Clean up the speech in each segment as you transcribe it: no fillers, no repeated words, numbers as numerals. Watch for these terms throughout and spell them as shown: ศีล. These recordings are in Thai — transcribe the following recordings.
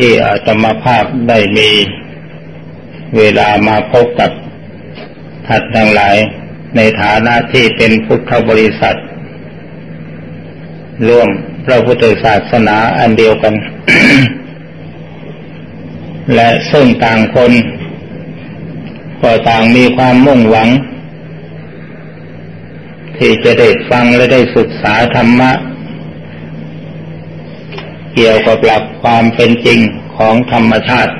ที่อาตมาภาพได้มีเวลามาพบกับท่านทั้งหลายในฐานะที่เป็นพุทธบริษัทร่วมพระพุทธศาสนาอันเดียวกัน และซึ่งต่างคนก็ต่างมีความมุ่งหวังที่จะได้ฟังและได้ศึกษาธรรมะเกี่ยวกับหลักความเป็นจริงของธรรมชาติ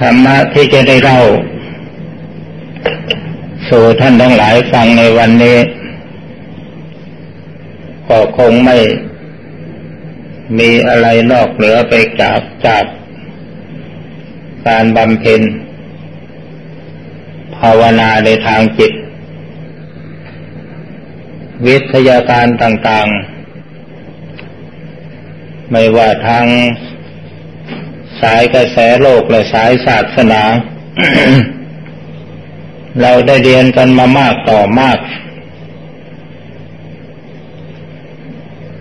ธรรมะที่จะได้เล่าสู่ท่านทั้งหลายฟังในวันนี้ก็คงไม่มีอะไรนอกเหนือไปจากการบำเพ็ญภาวนาในทางจิตวิทยาการต่างๆไม่ว่าทางสายกระแสโลกและสายศาสนา เราได้เรียนกันมามากต่อมาก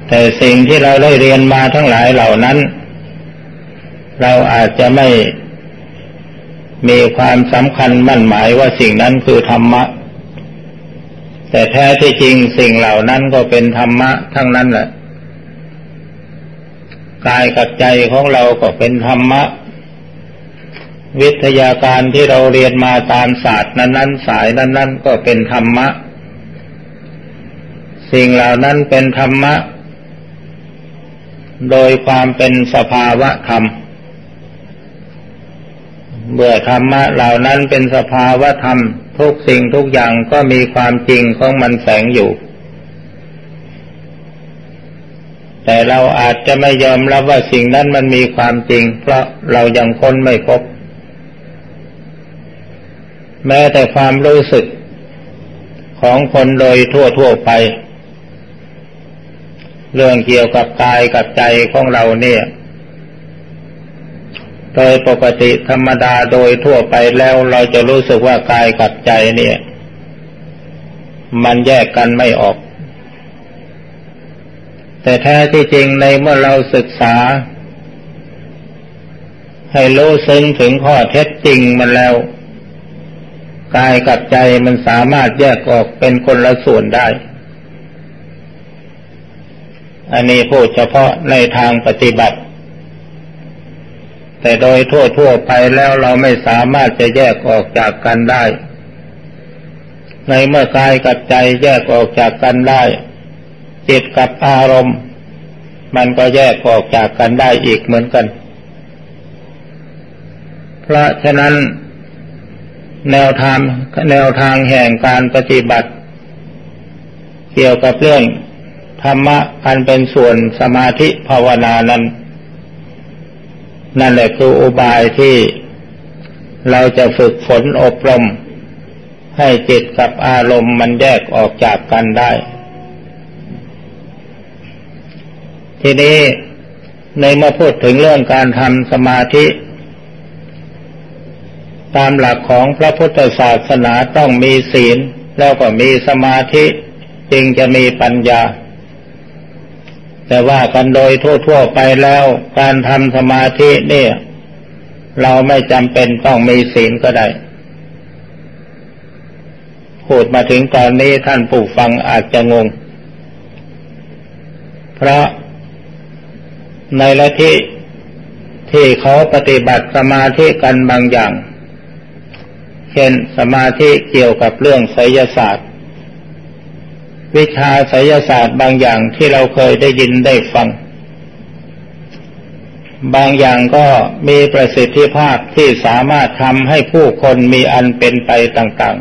แต่สิ่งที่เราได้เรียนมาทั้งหลายเหล่านั้นเราอาจจะไม่มีความสำคัญมั่นหมายว่าสิ่งนั้นคือธรรมะแต่แท้ที่จริงสิ่งเหล่านั้นก็เป็นธรรมะทั้งนั้นแหละกายกับใจของเราก็เป็นธรรมะวิทยาการที่เราเรียนมาตามศาสตร์นั้นๆสายนั้นๆก็เป็นธรรมะสิ่งเหล่านั้นเป็นธรรมะโดยความเป็นสภาวะธรรมเมื่อธรรมะเหล่านั้นเป็นสภาวะธรรมทุกสิ่งทุกอย่างก็มีความจริงของมันแฝงอยู่แต่เราอาจจะไม่ยอมรับว่าสิ่งนั้นมันมีความจริงเพราะเรายังค้นไม่พบแม้แต่ความรู้สึกของคนโดยทั่วไปเรื่องเกี่ยวกับกายกับใจของเราเนี่ยโดยปกติธรรมดาโดยทั่วไปแล้วเราจะรู้สึกว่ากายกับใจเนี่ยมันแยกกันไม่ออกแต่แท้ที่จริงในเมื่อเราศึกษาให้รู้ซึ้งถึงข้อเท็จจริงมันแล้วกายกับใจมันสามารถแยกออกเป็นคนละส่วนได้อันนี้พูดเฉพาะในทางปฏิบัติแต่โดยทั่วไปแล้วเราไม่สามารถจะแยกออกจากกันได้ในเมื่อกายกับใจแยกออกจากกันได้จิตกับอารมณ์มันก็แยกออกจากกันได้อีกเหมือนกันเพราะฉะนั้นแนวทางแห่งการปฏิบัติเกี่ยวกับเรื่องธรรมะอันเป็นส่วนสมาธิภาวนานั้นนั่นแหละคืออุบายที่เราจะฝึกฝนอบรมให้จิตกับอารมณ์มันแยกออกจากกันได้ทีนี้ในเมื่อพูดถึงเรื่องการทำสมาธิตามหลักของพระพุทธศาสนาต้องมีศีลแล้วก็มีสมาธิจึงจะมีปัญญาแต่ว่ากันโดยทั่วๆไปแล้วการทำสมาธิเนี่ยเราไม่จำเป็นต้องมีศีลก็ได้พูดมาถึงตอนนี้ท่านผู้ฟังอาจจะงงเพราะในลัทธิที่เขาปฏิบัติสมาธิกันบางอย่างเช่นสมาธิเกี่ยวกับเรื่องไสยศาสตร์วิชาไสยศาสตร์บางอย่างที่เราเคยได้ยินได้ฟังบางอย่างก็มีประสิทธิภาพที่สามารถทำให้ผู้คนมีอันเป็นไปต่าง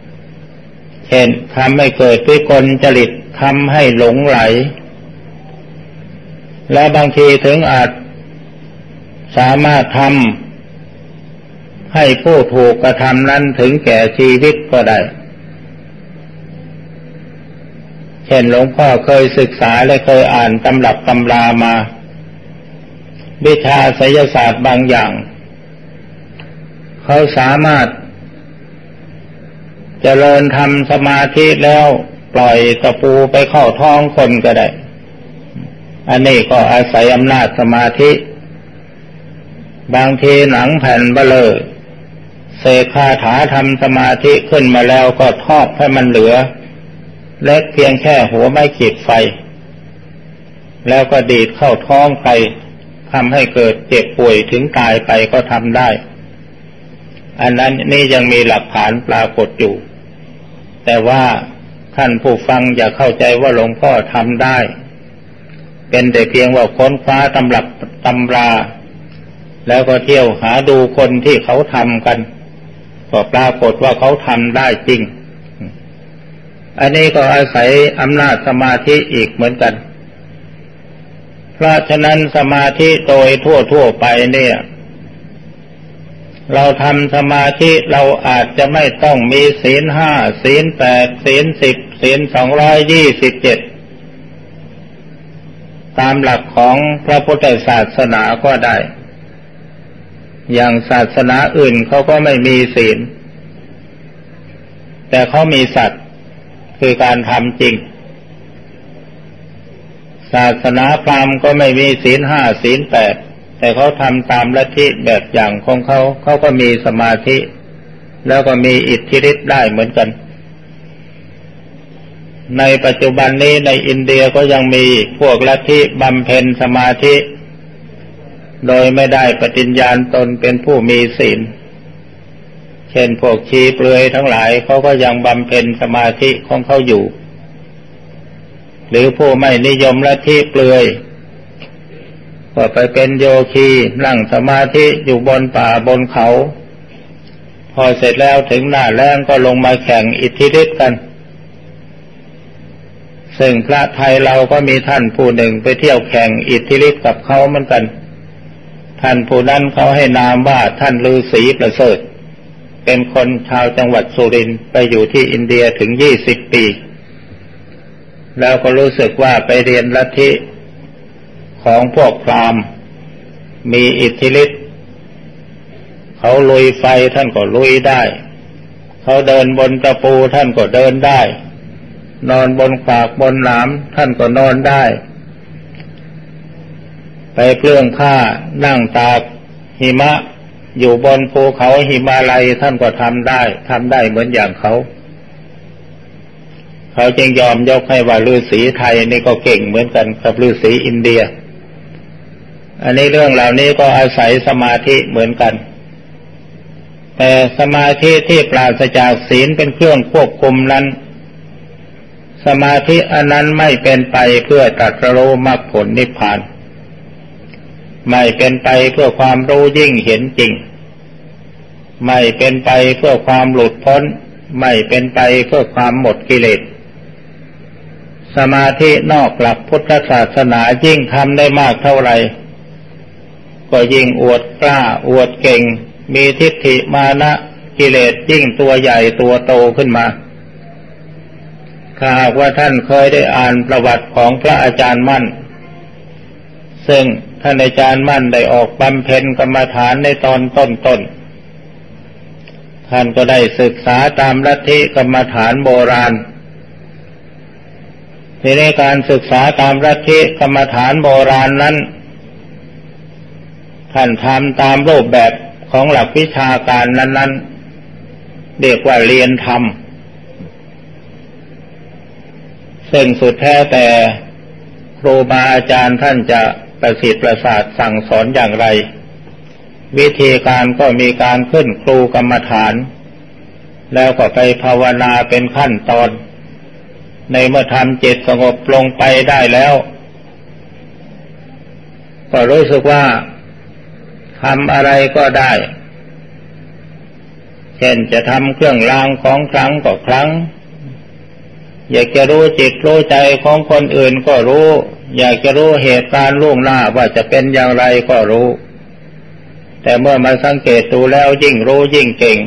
ๆเช่นทำให้เกิดวิกลจริตทำให้หลงไหลและบางทีถึงอาจสามารถทำให้ผู้ถูกกระทำนั้นถึงแก่ชีวิตก็ได้เช่นหลวงพ่อเคยศึกษาและเคยอ่านตำรับตำรามาวิชาไสยศาสตร์บางอย่างเขาสามารถเจริญทำสมาธิแล้วปล่อยตะปูไปเข้าท้องคนก็ได้ อันนี้ก็อาศัยอำนาจสมาธิบางทีหนังแผ่นเบลอเสกคาถาทำสมาธิขึ้นมาแล้วก็ทอดให้มันเหลือเล็กเพียงแค่หัวไม้ขีดไฟแล้วก็ดีดเข้าท้องไปทำให้เกิดเจ็บป่วยถึงตายไปก็ทำได้อันนั้นนี่ยังมีหลักฐานปรากฏอยู่แต่ว่าท่านผู้ฟังอย่าเข้าใจว่าหลวงพ่อทำได้เป็นแต่เพียงว่าค้นคว้าตำรับตำราแล้วก็เที่ยวหาดูคนที่เขาทำกันก็ปรากฏว่าเขาทำได้จริงอันนี้ก็อาศัยอำนาจสมาธิอีกเหมือนกันเพราะฉะนั้นสมาธิโดยทั่วๆไปเนี่ยเราทำสมาธิเราอาจจะไม่ต้องมีศีลห้าศีลแปดศีลสิบศีล227ตามหลักของพระพุทธศาสนาก็ได้อย่างศาสนาอื่นเขาก็ไม่มีศีลแต่เขามีสัจคือการทำจริงศาสนาพราหมณ์ก็ไม่มีศีลห้าศีลแปดแต่เขาทำตามลัทธิแบบอย่างของเขาเขาก็มีสมาธิแล้วก็มีอิทธิฤทธิ์ได้เหมือนกันในปัจจุบันนี้ในอินเดียก็ยังมีพวกลัทธิบำเพ็ญสมาธิโดยไม่ได้ปฏิญญาณตนเป็นผู้มีศีลเช่นพวกชีเปลือยทั้งหลายเขาก็ยังบำเพ็ญสมาธิของเขาอยู่หรือผู้ไม่นิยมลัทธิเปลือยก็ไปเป็นโยคีนั่งสมาธิอยู่บนป่าบนเขาพอเสร็จแล้วถึงหน้าแล้งก็ลงมาแข่งอิทธิฤทธิ์กันซึ่งพระไทยเราก็มีท่านผู้หนึ่งไปเที่ยวแข่งอิทธิฤทธิ์กับเขาเหมือนกันท่านผู้นั้นเขาให้นามว่าท่านฤาษีประเสริฐเป็นคนชาวจังหวัดสุรินทร์ไปอยู่ที่อินเดียถึง20 ปีแล้วก็รู้สึกว่าไปเรียนลัทธิของพวกพราหมณ์มีอิทธิฤทธิ์เขาลุยไฟท่านก็ลุยได้เขาเดินบนตะปูท่านก็เดินได้นอนบนขวากบนหนามท่านก็นอนได้ไปเปลื้องผ้านั่งตากหิมะอยู่บนภูเขาหิมาลัยท่านก็ทำได้เหมือนอย่างเขาจึงยอมยกให้ว่าฤาษีไทยนี่ก็เก่งเหมือนกันกับฤาษีอินเดียอันนี้เรื่องเหล่านี้ก็อาศัยสมาธิเหมือนกันแต่สมาธิที่ปราศจากศีลเป็นเครื่องควบคุมนั้นสมาธิอันนั้นไม่เป็นไปเพื่อตรัสรู้มรรคผลนิพพานไม่เป็นไปเพื่อความรู้ยิ่งเห็นจริงไม่เป็นไปเพื่อความหลุดพ้นไม่เป็นไปเพื่อความหมดกิเลสสมาธินอกหลักพุทธศาสนายิ่งทำได้มากเท่าไหร่ก็ยิ่งอวดกล้าอวดเก่งมีทิฏฐิมานะกิเลสยิ่งตัวใหญ่ตัวโตขึ้นมาถ้าหากว่าท่านเคยได้อ่านประวัติของพระอาจารย์มั่นซึ่งท่านอาจารย์มั่นได้ออกบำเพ็ญกรรมฐานในตอนต้นๆท่านก็ได้ศึกษาตามลัทธิกรรมฐานโบราณในการศึกษาตามลัทธิกรรมฐานโบราณนั้นท่านทำตามรูปแบบของหลักวิชาการนั้นๆเรียกว่าเรียนธรรมซึ่งสุดแท้แต่ครูบาอาจารย์ท่านจะประสิทธิ์ประสาทสั่งสอนอย่างไรวิธีการก็มีการขึ้นครูกรรมฐานแล้วก็ไปภาวนาเป็นขั้นตอนในเมื่อทำจิตสงบลงไปได้แล้วก็รู้สึกว่าทำอะไรก็ได้เช่นจะทำเครื่องรางของครั้งก็ครั้งอยากจะรู้จิตรู้ใจของคนอื่นก็รู้อยากจะรู้เหตุการณ์ล่วงหน้าว่าจะเป็นอย่างไรก็รู้แต่เมื่อมาสังเกตดูแล้วยิ่งรู้ยิ่งเก่ง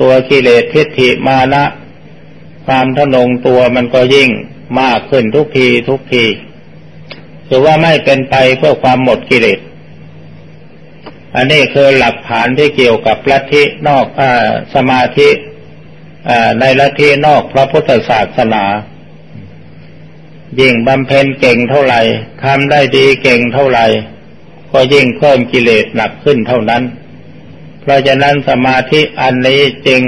ตัวกิเลสทิฏฐิมานะความทะนงตัวมันก็ยิ่งมากขึ้นทุกทีถือว่าไม่เป็นไปเพื่อความหมดกิเลสอันนี้คือหลักฐานที่เกี่ยวกับลัทธินอกสมาธิในลัทธินอกพระพุทธศาสนา ยิ่งบำเพ็ญเก่งเท่าไหร่ทำได้ดีเก่งเท่าไหร่ก็ยิ่งเพิ่มกิเลสหนักขึ้นเท่านั้นเพราะฉะนั้นสมาธิอันนี้จึง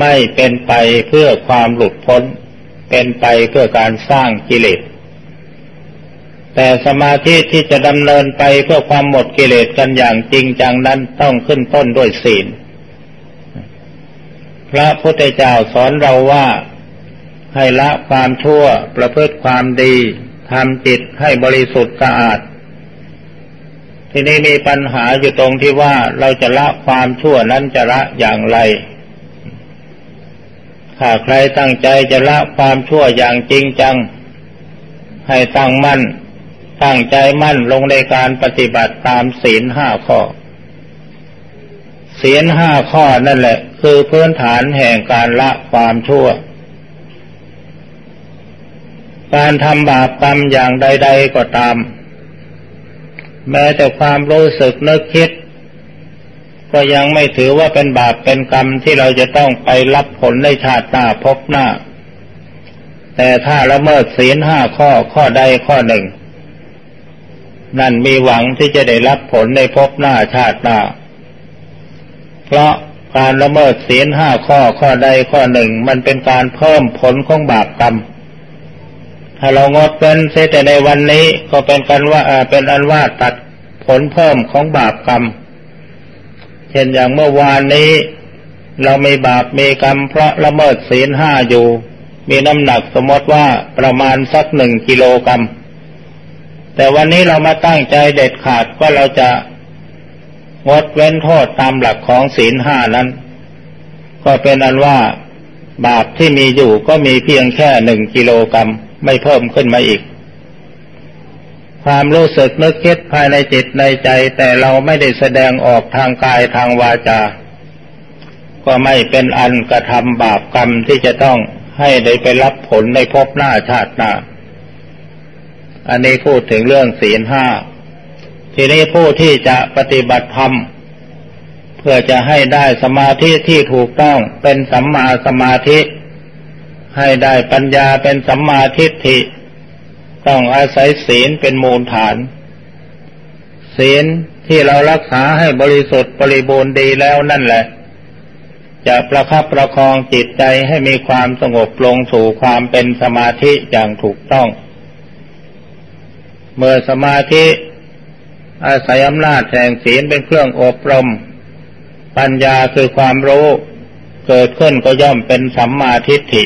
ไม่เป็นไปเพื่อความหลุดพ้นเป็นไปเพื่อการสร้างกิเลสแต่สมาธิที่จะดำเนินไปเพื่อความหมดกิเลสกันอย่างจริงจังนั้นต้องขึ้นต้นด้วยศีลพระพุทธเจ้าสอนเราว่าให้ละความชั่วประพฤติความดีทำจิตให้บริสุทธิ์สะอาดทีนี้มีปัญหาอยู่ตรงที่ว่าเราจะละความชั่วนั้นจะละอย่างไรถ้าใครตั้งใจจะละความชั่วอย่างจริงจังให้ตั้งมั่นตั้งใจมั่นลงในการปฏิบัติตามศีลห้าข้อศีลห้าข้อนั่นแหละคือพื้นฐานแห่งการละความชั่วการทำบาปกรรมอย่างใดๆก็ตามแม้แต่ความรู้สึกนึกคิดก็ยังไม่ถือว่าเป็นบาปเป็นกรรมที่เราจะต้องไปรับผลในชาติหน้าภพหน้าแต่ถ้าละเมิดศีลห้าข้อข้อใดข้อหนึ่งนั่นมีหวังที่จะได้รับผลในภพหน้าชาติหน้าเพราะการละเมิดศีลห้าข้อข้อใดข้อหนึ่งมันเป็นการเพิ่มผลของบาปกรรมถ้าเรางดเว้นเสียแต่ในวันนี้ก็เป็นกันว่าเป็นอันว่าตัดผลเพิ่มของบาปกรรมเช่นอย่างเมื่อวานนี้เรามีบาปมีกรรมเพราะละเมิดศีลห้าอยู่มีน้ำหนักสมมติว่าประมาณสัก1 กิโลกรัมแต่วันนี้เรามาตั้งใจเด็ดขาดว่าเราจะงดเว้นโทษตามหลักของศีลห้านั้นก็เป็นอันว่าบาปที่มีอยู่ก็มีเพียงแค่1 กิโลกรัมไม่เพิ่มขึ้นมาอีกความรู้สึกนึกคิดภายในจิตในใจแต่เราไม่ได้แสดงออกทางกายทางวาจาก็ไม่เป็นอันกระทำบาปกรรมที่จะต้องให้ได้ไปรับผลในภพหน้าชาติหน้าอันนี้พูดถึงเรื่องศีลห้าทีนี้ผู้ที่จะปฏิบัติธรรมเพื่อจะให้ได้สมาธิที่ถูกต้องเป็นสัมมาสมาธิให้ได้ปัญญาเป็นสัมมาทิฏฐิต้องอาศัยศีลเป็นมูลฐานศีลที่เรารักษาให้บริสุทธิ์บริบูรณ์ดีแล้วนั่นแหละจะประคับประคองจิตใจให้มีความสงบลงสู่ความเป็นสมาธิอย่างถูกต้องเมื่อสมาธิอาศัยอำนาจแห่งศีลเป็นเครื่องอบรมปัญญาคือความรู้เกิดขึ้นก็ย่อมเป็นสัมมาทิฏฐิ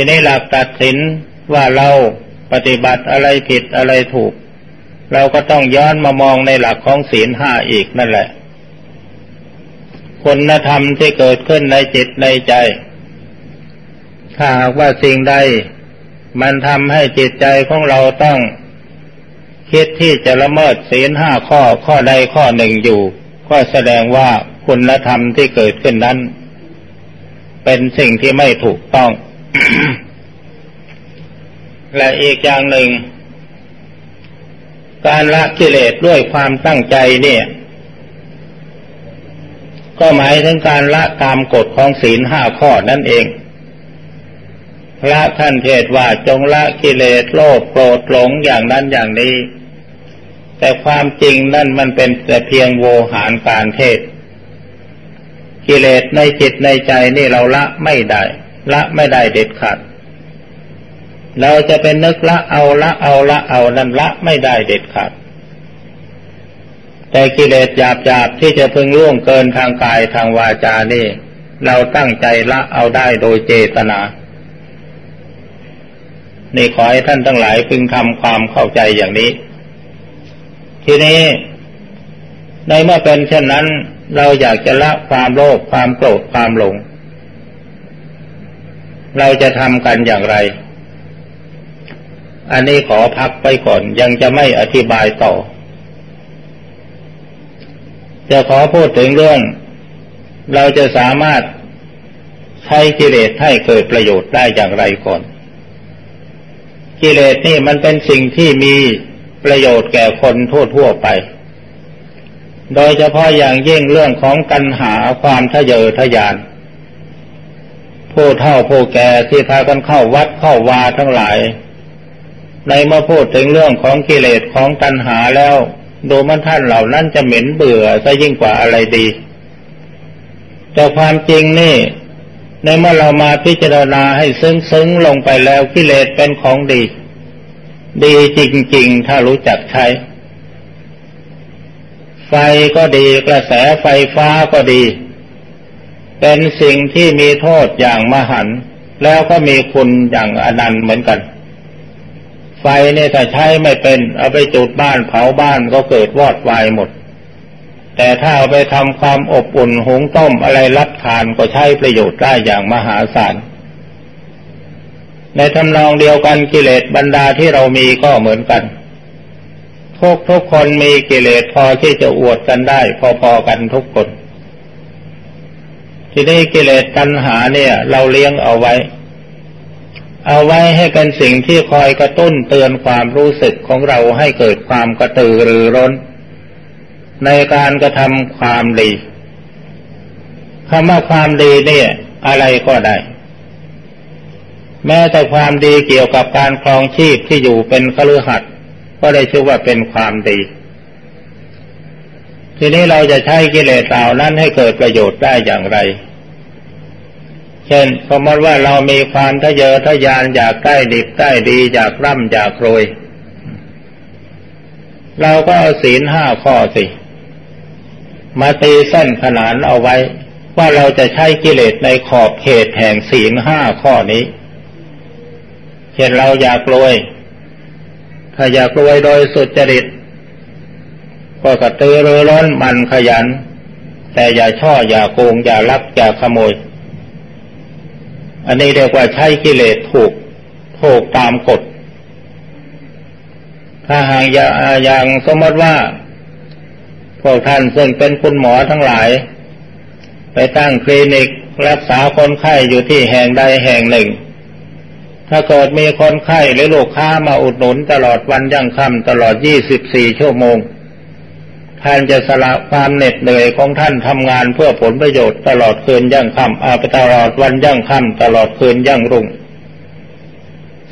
ทีนี้หลักตัดสินว่าเราปฏิบัติอะไรผิดอะไรถูกเราก็ต้องย้อนมามองในหลักของศีลห้าอีกนั่นแหละคุณธรรมที่เกิดขึ้นในจิตในใจถ้าหากว่าสิ่งใดมันทำให้จิตใจของเราต้องคิดที่จะละเมิดศีลห้าข้อข้อใดข้อหนึ่งอยู่ก็แสดงว่าคุณธรรมที่เกิดขึ้นนั้นเป็นสิ่งที่ไม่ถูกต้อง และอีกอย่างหนึ่งการละกิเลสด้วยความตั้งใจเนี่ยก็หมายถึงการละตามกฎของศีลห้าข้อนั่นเองพระท่านเทศว่าจงละกิเลสโลภโกรธหลงอย่างนั้นอย่างนี้แต่ความจริงนั่นมันเป็นแต่เพียงโวหารการเทศกิเลสในจิตในใจนี่เราละไม่ได้ละไม่ได้เด็ดขาดเราจะเป็นนึกละเอาละเอาละเอานั่นละไม่ได้เด็ดขาดแต่กิเลสหยาบๆที่จะพึงล่วงเกินทางกายทางวาจานี่เราตั้งใจละเอาได้โดยเจตนานี่ขอให้ท่านทั้งหลายพึงทำความเข้าใจอย่างนี้ทีนี้ในเมื่อเป็นเช่นนั้นเราอยากจะละความโลภความโกรธความหลงเราจะทำกันอย่างไรอันนี้ขอพักไปก่อนยังจะไม่อธิบายต่อจะขอพูดถึงเรื่องเราจะสามารถใช้กิเลสให้เกิดประโยชน์ได้อย่างไรก่อนกิเลสนี่มันเป็นสิ่งที่มีประโยชน์แก่คนทั่วๆไปโดยเฉพาะอย่างยิ่งเรื่องของตัณหาความทะเยอทะยานพ ผู้เฒ่าผู้แก่ที่พากันเข้าวัดเข้าวาทั้งหลายในเมื่อพูดถึงเรื่องของกิเลสของตัณหาแล้วดูมันท่านเหล่านั้นจะเหม็นเบื่อซะยิ่งกว่าอะไรดีแต่ความจริงนี่ในเมื่อเรามาพิจารณาให้ซึ้งๆลงไปแล้วกิเลสเป็นของดีดีจริงๆถ้ารู้จักใช้ไฟก็ดีกระแสไฟฟ้าก็ดีเป็นสิ่งที่มีโทษอย่างมหันต์แล้วก็มีคุณอย่างอนันต์เหมือนกันไฟเนี่ยถ้าใช้ไม่เป็นเอาไปจุดบ้านเผาบ้านก็เกิดวอดวายหมดแต่ถ้าเอาไปทำความอบอุ่นหุงต้มอะไรรับทานก็ใช้ประโยชน์ได้อย่างมหาศาลในทำนองเดียวกันกิเลสบรรดาที่เรามีก็เหมือนกันทุกคนมีกิเลสพอที่จะอวดกันได้พอๆกันทุกคนที่นี้กิเลสตัณหาเนี่ยเราเลี้ยงเอาไว้ให้เป็นสิ่งที่คอยกระตุ้นเตือนความรู้สึกของเราให้เกิดความกระตือรือร้นในการกระทำความดีคำว่าความดีเนี่ยอะไรก็ได้แม้แต่ความดีเกี่ยวกับการครองชีพที่อยู่เป็นคฤหัสถ์ก็ได้ชื่อว่าเป็นความดีทีนี้เราจะใช้กิเลสเหล่านั้นให้เกิดประโยชน์ได้อย่างไรเช่นสมมติว่าเรามีความทะเยอทะยานอยากได้ดิบได้ดีอยากร่ำอยากรวยเราก็เอาศีลห้าข้อสิมาตีเส้นขนานเอาไว้ว่าเราจะใช้กิเลสในขอบเขตแห่งศีลห้าข้อนี้เช่นเราอยากรวยถ้าอยากรวยโดยสุจริตก็กระตือรือร้นมันขยันแต่อย่าช่ออย่าโกงอย่าลักอย่าขโมยอันนี้เรียกว่าใช้กิเลสถูกตามกฎถ้าหากอย่างสมมติว่าพวกท่านซึ่งเป็นคุณหมอทั้งหลายไปตั้งคลินิกรักษาคนไข้อยู่ที่แห่งใดแห่งหนึ่งถ้าเกิดมีคนไข้หรือลูกค้ามาอุดหนุนตลอดวันยั่งค่ำตลอด24ชั่วโมงท่านจะสละความเหน็ดเหนื่อยของท่านทำงานเพื่อผลประโยชน์ตลอดคืนยั่งค่ำตลอดวันยั่งค่ำตลอดคืนยั่งรุ่ง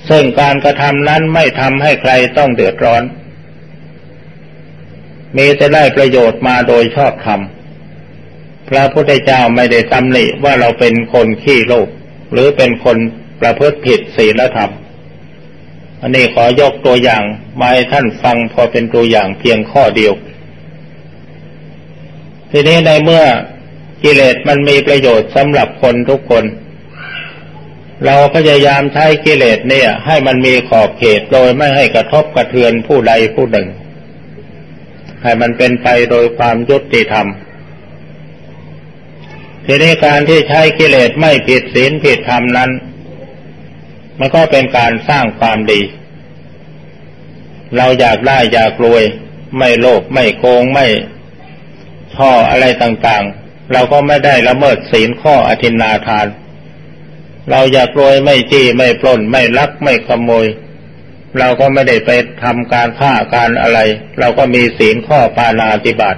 ซึ่งการกระทำนั้นไม่ทำให้ใครต้องเดือดร้อนมีแต่ได้ประโยชน์มาโดยชอบธรรมพระพุทธเจ้าไม่ได้ตำหนิว่าเราเป็นคนขี้โลภหรือเป็นคนประพฤติผิดศีลธรรมอันนี้ขอยกตัวอย่างมาให้ท่านฟังพอเป็นตัวอย่างเพียงข้อเดียวทีนี้ในเมื่อกิเลสมันมีประโยชน์สำหรับคนทุกคนเราพยายามใช้กิเลสเนี่ยให้มันมีขอบเขตโดยไม่ให้กระทบกระเทือนผู้ใดผู้หนึ่งให้มันเป็นไปโดยความยุติธรรมทีนี้การที่ใช้กิเลสไม่ผิดศีลผิดธรรมนั้นมันก็เป็นการสร้างความดีเราอยากได้อยากรวยไม่โลภไม่โกงไม่ช่ออะไรต่างๆเราก็ไม่ได้ละเมิดศีลข้ออทินนาทานเราอยากรวยไม่จี้ไม่ปล้นไม่ลักไม่ขโมยเราก็ไม่ได้ไปทำการฆ่าการอะไรเราก็มีศีลข้อปาณาติบาต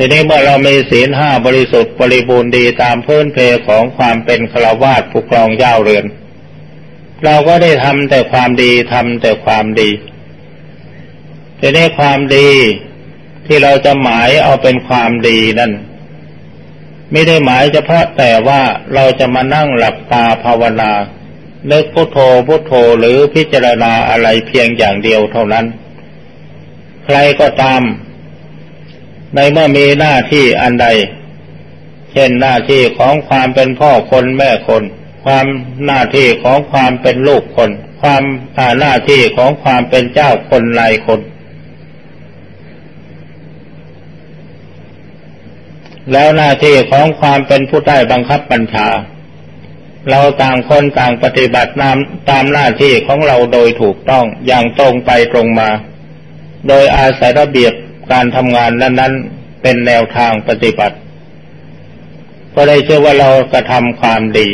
ทีนี้เมื่อเรามีศีลห้าบริสุทธิ์บริบูรณ์ดีตามพื้นเพของความเป็นฆราวาสผู้ครองย่าวเรือนเราก็ได้ทำแต่ความดีทำแต่ความดีทีนี้ความดีที่เราจะหมายเอาเป็นความดีนั่นไม่ได้หมายเฉพาะแต่ว่าเราจะมานั่งหลับตาภาวนานึกพุทโธพุทโธหรือพิจารณาอะไรเพียงอย่างเดียวเท่านั้นใครก็ตามในเมื่อมีหน้าที่อันใดเช่นหน้าที่ของความเป็นพ่อคนแม่คนความหน้าที่ของความเป็นลูกคนความหน้าที่ของความเป็นเจ้าคนนายคนแล้วหน้าที่ของความเป็นผู้ใต้บังคับบัญชาเราต่างคนต่างปฏิบัติตามหน้าที่ของเราโดยถูกต้องอย่างตรงไปตรงมาโดยอาศัยระเบียบการทำงานนั้นๆเป็นแนวทางปฏิบัติก็ได้ชื่อว่าเรากระทำความดี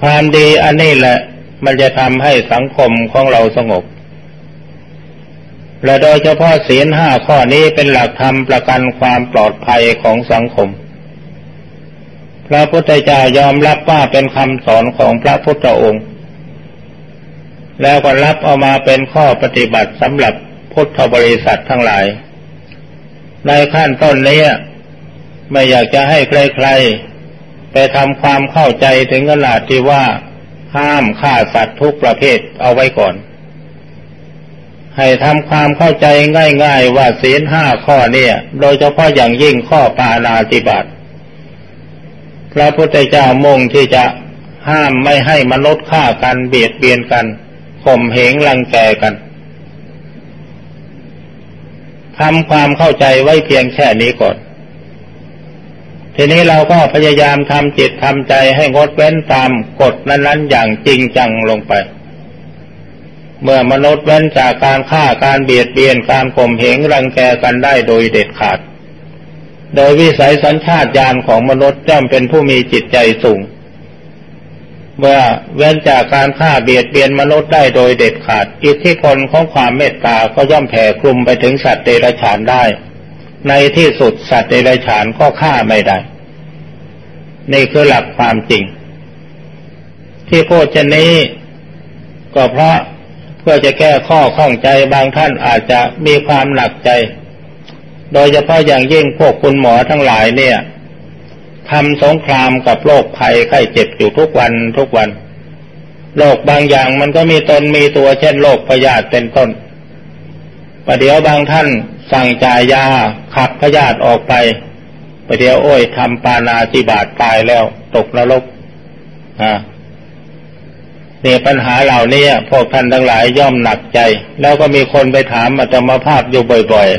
ความดีอันนี้แหละมันจะทำให้สังคมของเราสงบและโดยเฉพาะศีลห้าข้อนี้เป็นหลักธรรมประกันความปลอดภัยของสังคม พระพุทธเจ้ายอมรับว่าเป็นคำสอนของพระพุทธองค์แล้วก็รับเอามาเป็นข้อปฏิบัติสำหรับพุทธบริษัททั้งหลายในขั้นต้นนี้ไม่อยากจะให้ใครๆไปทำความเข้าใจถึงขนาดที่ว่าห้ามฆ่าสัตว์ทุกประเภทเอาไว้ก่อนให้ทำความเข้าใจง่ายๆว่าศีลห้าข้อเนี่ยโดยเฉพาะอย่างยิ่งข้อปาณาติบาตพระพุทธเจ้ามุ่งที่จะห้ามไม่ให้มนุษย์ฆ่ากันเบียดเบียนกันข่มเหงรังแกกันทำความเข้าใจไว้เพียงแค่นี้ก่อนทีนี้เราก็พยายามทำจิตทำใจให้งดเว้นตามกฎนั้นๆอย่างจริงจังลงไปเมื่อมนุษย์เว้นจากการฆ่าการเบียดเบียนการข่มเหงรังแกกันได้โดยเด็ดขาดโดยวิสัยสัญชาตญาณของมนุษย์ย่อมเป็นผู้มีจิตใจสูงเมื่อเว้นจากการฆ่าเบียดเบียนมนุษย์ได้โดยเด็ดขาดอิทธิพลของความเมตตาก็ย่อมแผ่คลุมไปถึงสัตว์เดรัจฉานได้ในที่สุดสัตว์เดรัจฉานก็ฆ่าไม่ได้นี่คือหลักความจริงที่พูดเช่นนี้ก็เพราะเพื่อจะแก้ข้อข้องใจบางท่านอาจจะมีความหนักใจโดยเฉพาะอย่างยิ่งพวกคุณหมอทั้งหลายเนี่ยทำสงครามกับโรคภัยไข้เจ็บอยู่ทุกวันโรคบางอย่างมันก็มีตนมีตัวเช่นโรคพยาธิเป็นต้นประเดี๋ยวบางท่านสั่งจ่ายยาขับพยาธิออกไปประเดี๋ยวโอ้ยทำปาณาติบาตตายแล้วตกนรกนี่ปัญหาเหล่านี้พวกท่านทั้งหลายย่อมหนักใจแล้วก็มีคนไปถามอาตมาภาพอยู่บ่อยๆ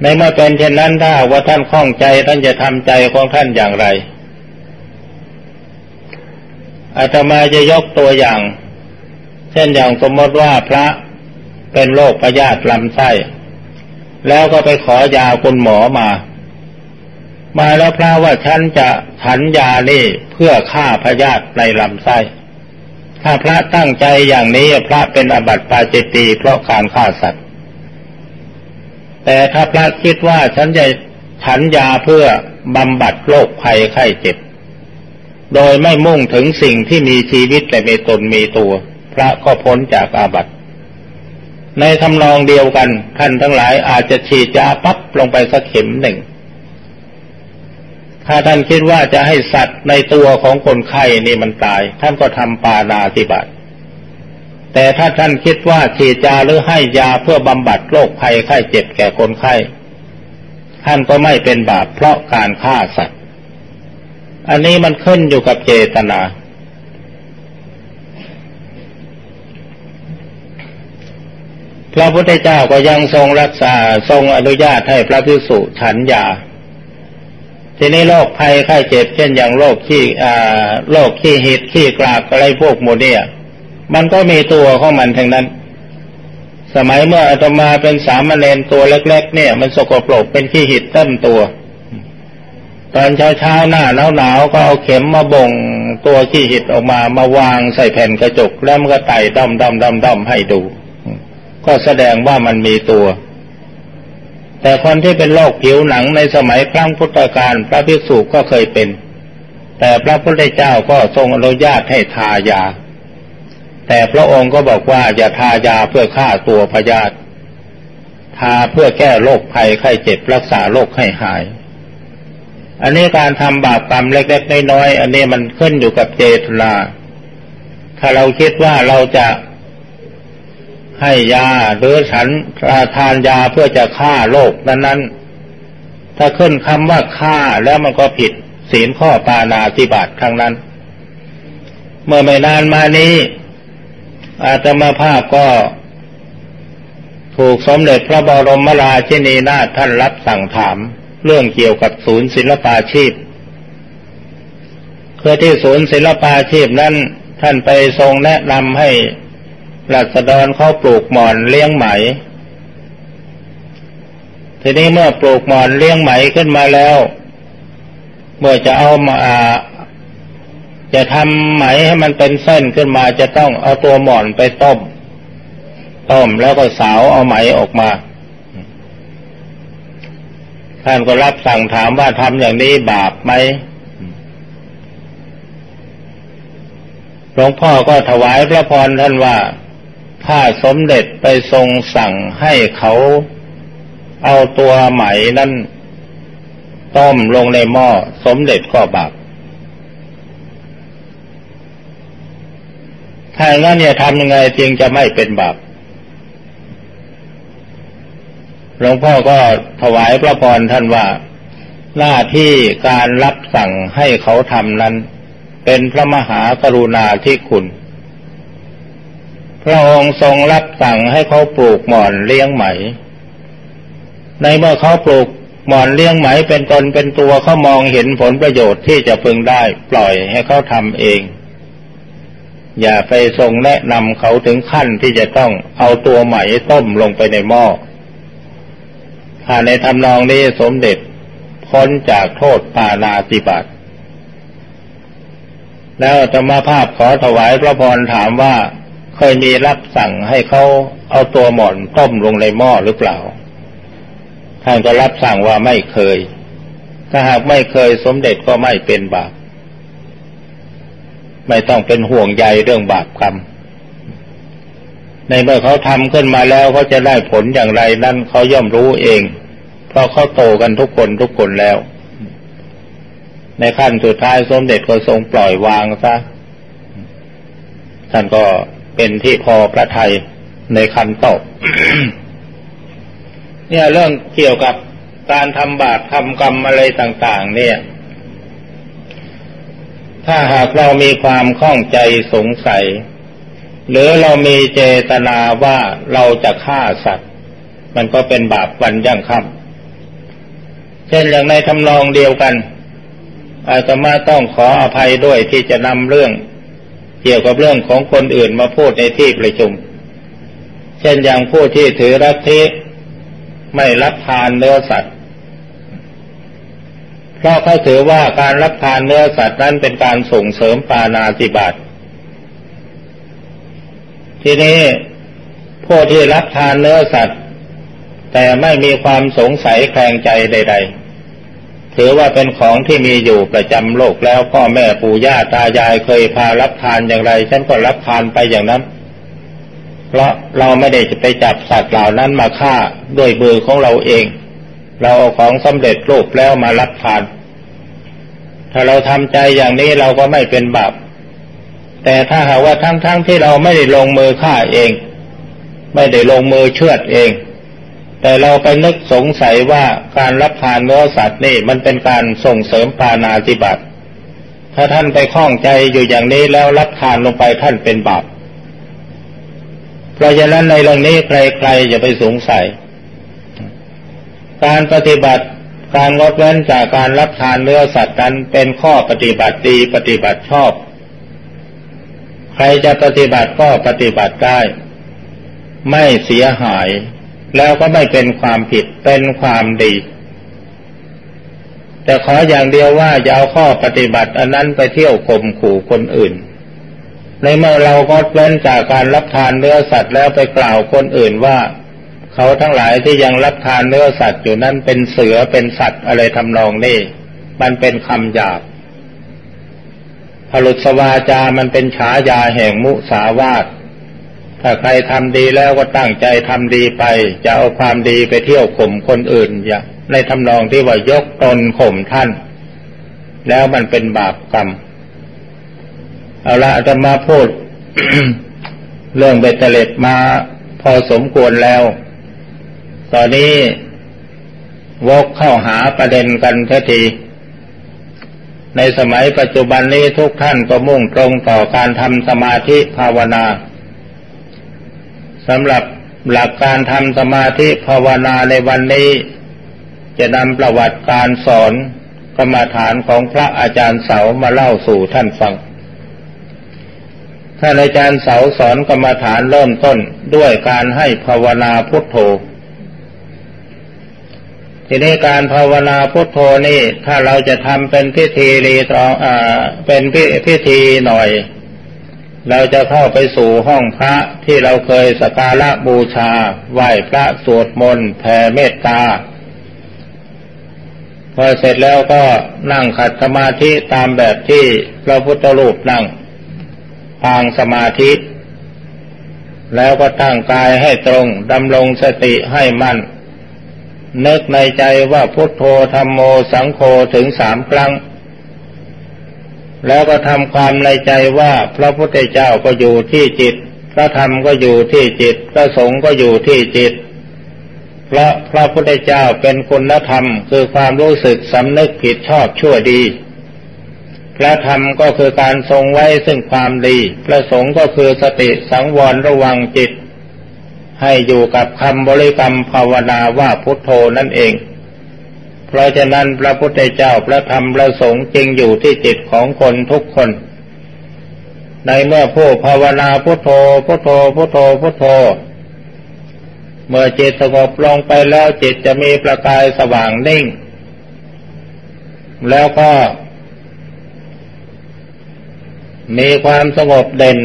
ในเมื่อเป็นเช่นนั้นถ้าว่าท่านข้องใจท่านจะทำใจของท่านอย่างไรอาตมาจะยกตัวอย่างเช่นอย่างสมมติว่าพระเป็นโรคพยาธิลำไส้แล้วก็ไปขอยาคุณหมอมาแล้วพระว่าฉันจะฉันยานี่เพื่อฆ่าพยาธิในลำไส้ถ้าพระตั้งใจอย่างนี้พระเป็นอบัติปาจิตตีเพราะการฆ่าสัตว์แต่ถ้าพระคิดว่าฉันจะฉันยาเพื่อบำบัดโรคภัยไข้เจ็บโดยไม่มุ่งถึงสิ่งที่มีชีวิตแต่มีตนมีตัวพระก็พ้นจากอาบัติในทำนองเดียวกันท่านทั้งหลายอาจจะฉีดยาปั๊บลงไปสักเข็มหนึ่งถ้าท่านคิดว่าจะให้สัตว์ในตัวของคนไข้นี่มันตายท่านก็ทำปาณาติบาตแต่ถ้าท่านคิดว่าฉีดยาหรือให้ยาเพื่อบำบัดโรคภัยไข้เจ็บแก่คนไข้ท่านก็ไม่เป็นบาปเพราะการฆ่าสัตว์อันนี้มันขึ้นอยู่กับเจตนาพระพุทธเจ้าก็ยังทรงรักษาทรงอนุญาตให้พระภิกษุฉันยาทีนี้โรคภัยไข้เจ็บเช่นอย่างโรคขี้หิดขี้กรากอะไรพวกหมดเนี่ยมันก็มีตัวของมันทั้งนั้นสมัยเมื่ออาตมาเป็นสามเณรตัวเล็กๆเนี่ยมันสกปรกเป็นขี้หิดเต็มตัวตอนเช้าๆหน้าหนาวๆก็เอาเข็มมาบ่งตัวขี้หิดออกมามาวางใส่แผ่นกระจกแล้วมันก็ไต่ด้อมๆๆๆให้ดูก็แสดงว่ามันมีตัวแต่คนที่เป็นโรคผิวหนังในสมัยครั้งพุทธกาลพระภิกษุก็เคยเป็นแต่พระพุทธเจ้าก็ทรงอนุญาตให้ทายาแต่พระองค์ก็บอกว่าอย่าทายาเพื่อฆ่าตัวพยาธิทาเพื่อแก้โรคภัยไข้เจ็บรักษาโรคให้หายอันนี้การทำบาปกรรมเล็กๆน้อยๆอันนี้มันขึ้นอยู่กับเจตนาถ้าเราคิดว่าเราจะให้ยาหรือฉันทานยาเพื่อจะฆ่าโรคนั้นๆถ้าขึ้นคำว่าฆ่าแล้วมันก็ผิดศีลข้อปาณาติบาตทั้งนั้นเมื่อไม่นานมานี้อาตมาภาพก็ถูกสมเด็จพระบรมราชินีนาถท่านรับสั่งถามเรื่องเกี่ยวกับศูนย์ศิลปาชีพคือที่ศูนย์ศิลปาชีพนั้นท่านไปทรงแนะนำให้ราษฎรเขาปลูกหม่อนเลี้ยงไหมทีนี้เมื่อปลูกหม่อนเลี้ยงไหมขึ้นมาแล้วเมื่อจะเอามาจะทำไหมให้มันเป็นเส้นขึ้นมาจะต้องเอาตัวหม่อนไปต้มแล้วก็สาวเอาไหมออกมา ท่านก็รับสั่งถามว่าทำอย่างนี้บาปไหมหลวงพ่อก็ถวายพระพรท่านว่าถ้าสมเด็จไปทรงสั่งให้เขาเอาตัวไหมนั่นต้มลงในหม้อสมเด็จก็บาปถ้าอย่างนั้นเนี่ยทำยังไงจึงจะไม่เป็นบาปหลวงพ่อก็ถวายพระพรท่านว่าหน้าที่การรับสั่งให้เขาทำนั้นเป็นพระมหากรุณาธิคุณพระองค์ทรงรับสั่งให้เขาปลูกหม่อนเลี้ยงไหมในเมื่อเขาปลูกหม่อนเลี้ยงไหมเป็นตนเป็นตัวเขามองเห็นผลประโยชน์ที่จะพึงได้ปล่อยให้เขาทำเองอย่าไปทรงแนะนำเขาถึงขั้นที่จะต้องเอาตัวไหมต้มลงไปในหม้อถ้าในทำนองนี้สมเด็จพ้นจากโทษปาณาติบาตแล้วอาตมาภาพขอถวายพระพรถามว่าเคยมีรับสั่งให้เขาเอาตัวหม่อนต้มลงในหม้อหรือเปล่าท่านก็รับสั่งว่าไม่เคยถ้าหากไม่เคยสมเด็จก็ไม่เป็นบาปไม่ต้องเป็นห่วงใยเรื่องบาปกรรมในเมื่อเขาทำขึ้นมาแล้วเขาจะได้ผลอย่างไรนั่นเขาย่อมรู้เองเพราะเขาโตกันทุกคนแล้วในขั้นสุดท้ายสมเด็จก็ทรงปล่อยวางซะท่านก็เป็นที่พอพระทัยในคำตอบ เนี่ยเรื่องเกี่ยวกับการทำบาปทำกรรมอะไรต่างๆเนี่ยถ้าหากเรามีความข้องใจสงสัยหรือเรามีเจตนาว่าเราจะฆ่าสัตว์มันก็เป็นบาปวันยั่งค่ำเช่นอย่างในทำนองเดียวกันอาตมาต้องขออภัยด้วยที่จะนำเรื่องเกี่ยวกับเรื่องของคนอื่นมาพูดในที่ประชุมเช่นอย่างผู้ที่ถือลัทธิไม่รับทานเนื้อสัตว์เพราะเขาถือว่าการรับทานเนื้อสัตว์นั้นเป็นการส่งเสริมปาณาติบาตทีนี้ผู้ที่รับทานเนื้อสัตว์แต่ไม่มีความสงสัยแคลงใจใดๆถือว่าเป็นของที่มีอยู่ประจำโลกแล้วพ่อแม่ปู่ย่าตายายเคยพารับทานอย่างไรฉันก็รับทานไปอย่างนั้นเพราะเราไม่ได้จะไปจับสัตว์เหล่านั้นมาฆ่าด้วยมือของเราเองเราเอาของสำเร็จรูปแล้วมารับทานถ้าเราทำใจอย่างนี้เราก็ไม่เป็นบาปแต่ถ้าหากว่าทั้งที่เราไม่ได้ลงมือฆ่าเองไม่ได้ลงมือเชือดเองแต่เราไปนึกสงสัยว่าการรับทานเนื้อสัตว์นี่มันเป็นการส่งเสริมปาณาติบาตถ้าท่านไปข้องใจอยู่อย่างนี้แล้วรับทานลงไปท่านเป็นบาปเพราะฉะนั้นในเรื่องนี้ใครๆอย่าไปสงสัยการปฏิบัติการงดเว้นจากการรับทานเนื้อสัตว์นั้นเป็นข้อปฏิบัติดีปฏิบัติชอบใครจะปฏิบัติก็ปฏิบัติได้ไม่เสียหายแล้วก็ไม่เป็นความผิดเป็นความดีแต่ขออย่างเดียวว่าอย่าเอาข้อปฏิบัติอันนั้นไปเที่ยวข่มขู่คนอื่นในเมื่อเราก็เว้นจากการรับทานเนื้อสัตว์แล้วไปกล่าวคนอื่นว่าเขาทั้งหลายที่ยังรับทานเนื้อสัตว์อยู่นั้นเป็นเสือเป็นสัตว์อะไรทำนองนี้มันเป็นคำหยาบพลุสวาจามันเป็นฉายาแห่งมุสาวาทถ้าใครทำดีแล้วก็ตั้งใจทำดีไปจะเอาความดีไปเที่ยวข่มคนอื่นอย่าในทำนองที่ว่ายกตนข่มท่านแล้วมันเป็นบาปกรรมเอาละอาตมาพูด เรื่องเบ็ดเสร็จมาพอสมควรแล้วตอนนี้วกเข้าหาประเด็นกันทันทีในสมัยปัจจุบันนี้ทุกท่านก็มุ่งตรงต่อการทำสมาธิภาวนาสำหรับหลักการทำสมาธิภาวนาในวันนี้จะนำประวัติการสอนกรรมฐานของพระอาจารย์เสามาเล่าสู่ท่านฟังท่านอาจารย์เสาสอนกรรมฐานเริ่มต้นด้วยการให้ภาวนาพุทโธทีนี้การภาวนาพุทโธนี่ถ้าเราจะทำเป็นพิธีรีตองเป็นพิธีหน่อยเราจะเข้าไปสู่ห้องพระที่เราเคยสักการะบูชาไหว้พระสวดมนต์แผ่เมตตา พอเสร็จแล้วก็นั่งขัดสมาธิตามแบบที่พระพุทธรูปนั่งปางสมาธิแล้วก็ตั้งกายให้ตรงดำรงสติให้มั่นนึกในใจว่าพุทโธธัมโมสังโฆถึง3ครั้งแล้วก็ทำความในใจว่าพระพุทธเจ้าก็อยู่ที่จิตพระธรรมก็อยู่ที่จิตพระสงฆ์ก็อยู่ที่จิตเพราะพระพุทธเจ้าเป็นคุณธรรมคือความรู้สึกสำนึกผิดชอบชั่วดีพระธรรมก็คือการทรงไว้ซึ่งความดีพระสงฆ์ก็คือสติสังวรระวังจิตให้อยู่กับคำบริกรรมภาวนาว่าพุทโธนั่นเองเพราะฉะนั้นพระพุทธเจ้าพระธรรมพระสงฆ์จึงอยู่ที่จิตของคนทุกคนในเมื่อผู้ภาวนาพุทโธพุทโธพุทโธพุทโธเมื่อจิตสงบลงไปแล้วจิตจะมีประกายสว่างนิ่งแล้วก็มีความสงบเด่น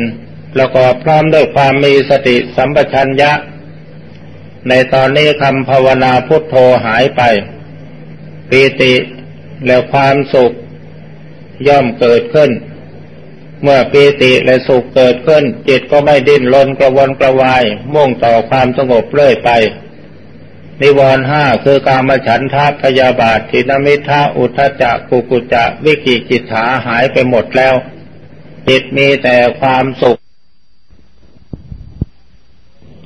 ประกอบพร้อมด้วยความมีสติสัมปชัญญะในตอนนี้คำภาวนาพุทโธหายไปปีติและความสุขย่อมเกิดขึ้นเมื่อปีติและสุขเกิดขึ้นจิตก็ไม่ดิ้นรนกระวนกระวายมุ่งต่อความสงบเรื่อยไปนิวรณ์ห้าคือกามฉันทะพยาบาททินมิทธะอุทธัจจะกุกุจจะวิกิจฉิฏฐาหายไปหมดแล้วจิตมีแต่ความสุข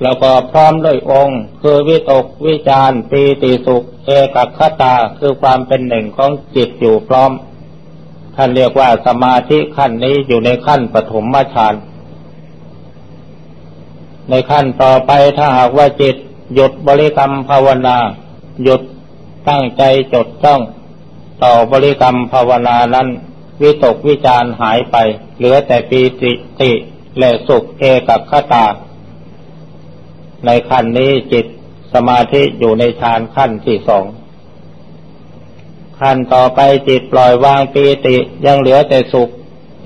แล้วก็พร้อมด้วยองค์คือวิตกวิจารปีติสุขเอกัคคตาคือความเป็นหนึ่งของจิตอยู่พร้อมท่านเรียกว่าสมาธิขั้นนี้อยู่ในขั้นปฐมฌานในขั้นต่อไปถ้าหากว่าจิตหยุดบริกรรมภาวนาหยุดตั้งใจจดจ้องต่อบริกรรมภาวนานั้นวิตกวิจารหายไปเหลือแต่ปีติและสุขเอกัคคตาในขั้นนี้จิตสมาธิอยู่ในฌานขั้นที่สองขั้นต่อไปจิตปล่อยวางปีติยังเหลือแต่สุข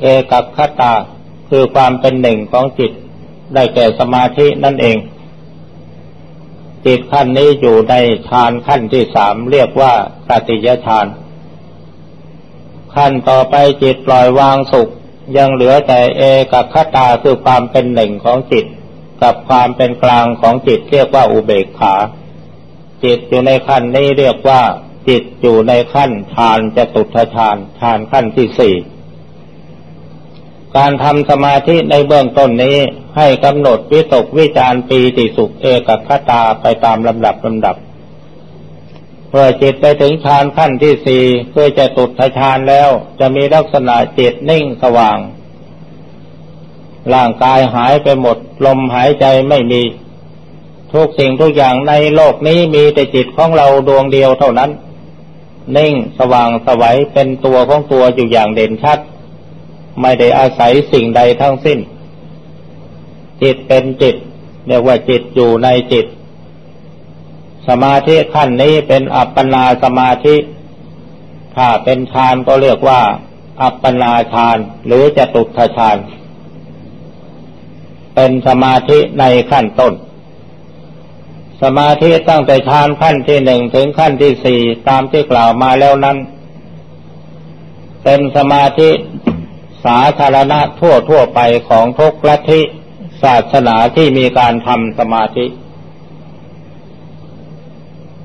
เอกัคคตาคือความเป็นหนึ่งของจิตได้แก่สมาธินั่นเองจิตขั้นนี้อยู่ในฌานขั้นที่สามเรียกว่าตติยฌานขั้นต่อไปจิตปล่อยวางสุขยังเหลือแต่เอกัคคตาคือความเป็นหนึ่งของจิตกับความเป็นกลางของจิตเรียกว่าอุเบกขาจิตอยู่ในขั้นนี้เรียกว่าจิตอยู่ในขั้นฌานจตุตถฌานฌานขั้นที่สี่การทำสมาธิในเบื้องต้นนี้ให้กำหนดวิตกวิจารปีติสุขเอกัคคตาไปตามลำดับเมื่อจิตไปถึงฌานขั้นที่สี่เพื่อจะจตุตถฌานแล้วจะมีลักษณะจิตนิ่งสว่างร่างกายหายไปหมดลมหายใจไม่มีทุกสิ่งทุกอย่างในโลกนี้มีแต่จิตของเราดวงเดียวเท่านั้นนิ่งสว่างสวัยเป็นตัวของตัวอยู่อย่างเด่นชัดไม่ได้อาศัยสิ่งใดทั้งสิ้นจิตเป็นจิตเรียกว่าจิตอยู่ในจิตสมาธิขั้นนี้เป็นอัปปนาสมาธิถ้าเป็นฌานก็เรียกว่าอัปปนาฌานหรือจตุตถฌานเป็นสมาธิในขั้นต้นสมาธิตั้งแต่ฌานขั้นที่หนึ่งถึงขั้นที่สี่ตามที่กล่าวมาแล้วนั้นเป็นสมาธิสาธารณะทั่วไปของทุกลัทธิศาสนาที่มีการทำสมาธิ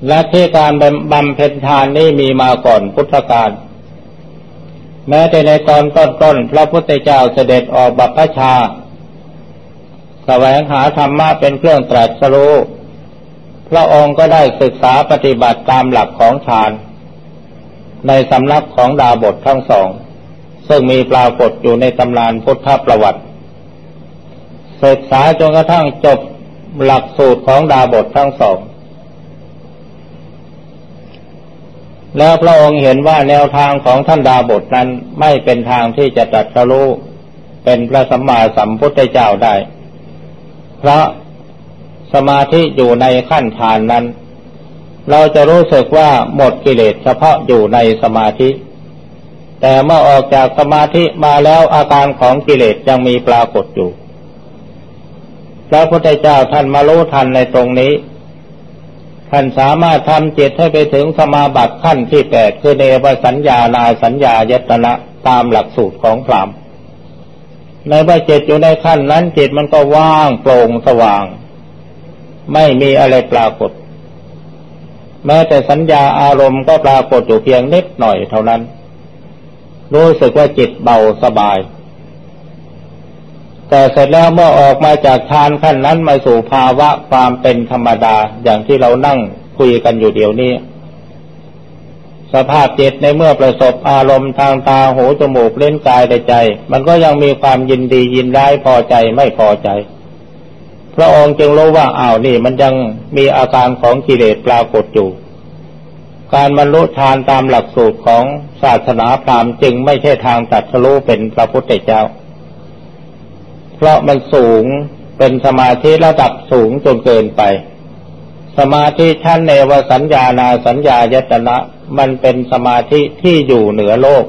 และที่การบำเพ็ญฌานนี้มีมาก่อนพุทธกาลแม้แต่ในตอนต้นๆพระพุทธเจ้าเสด็จออกบรรพชาแสวงหาธรรมะเป็นเครื่องตรัสรู้พระองค์ก็ได้ศึกษาปฏิบัติตามหลักของฌานในสำนักของดาบททั้งสองซึ่งมีปรากฏอยู่ในตำราพุทธประวัติศึกษาจนกระทั่งจบหลักสูตรของดาบททั้งสองแล้วพระองค์เห็นว่าแนวทางของท่านดาบทนั้นไม่เป็นทางที่จะตรัสรู้เป็นพระสัมมาสัมพุทธเจ้าได้เพราะสมาธิอยู่ในขั้นฌานนั้นเราจะรู้สึกว่าหมดกิเลสเฉพาะอยู่ในสมาธิแต่เมื่อออกจากสมาธิมาแล้วอาการของกิเลสยังมีปรากฏอยู่พระพุทธเจ้าท่านมารู้ทันในตรงนี้พ ท่านสามารถทำจิตให้ไปถึงสมาบัติขั้นที่8คือเนวสัญญานาสัญญายตนะตามหลักสูตรของพราหมณ์ในเมื่อจิตอยู่ในขั้นนั้นจิตมันก็ว่างโปร่งสว่างไม่มีอะไรปรากฏแม้แต่สัญญาอารมณ์ก็ปรากฏอยู่เพียงนิดหน่อยเท่านั้นรู้สึกว่าจิตเบาสบายแต่เสร็จแล้วเมื่อออกมาจากฌานขั้นนั้นมาสู่ภาวะความเป็นธรรมดาอย่างที่เรานั่งคุยกันอยู่เดี๋ยวนี้สภาพจิตในเมื่อประสบอารมณ์ทางตาหูจมูกลิ้นกายใจมันก็ยังมีความยินดียินร้ายพอใจไม่พอใจพระองค์จึงรู้ว่าอ้าวนี่มันยังมีอาการของกิเลสปรากฏอยู่การบรรลุฌานตามหลักสูตรของศาสนาพราหมณ์จึงไม่ใช่ทางตรัสรู้เป็นพระพุทธเจ้าเพราะมันสูงเป็นสมาธิระดับสูงจนเกินไปสมาธิชั้นเนวสัญญานาสัญญายตนะมันเป็นสมาธิที่อยู่เหนือโลก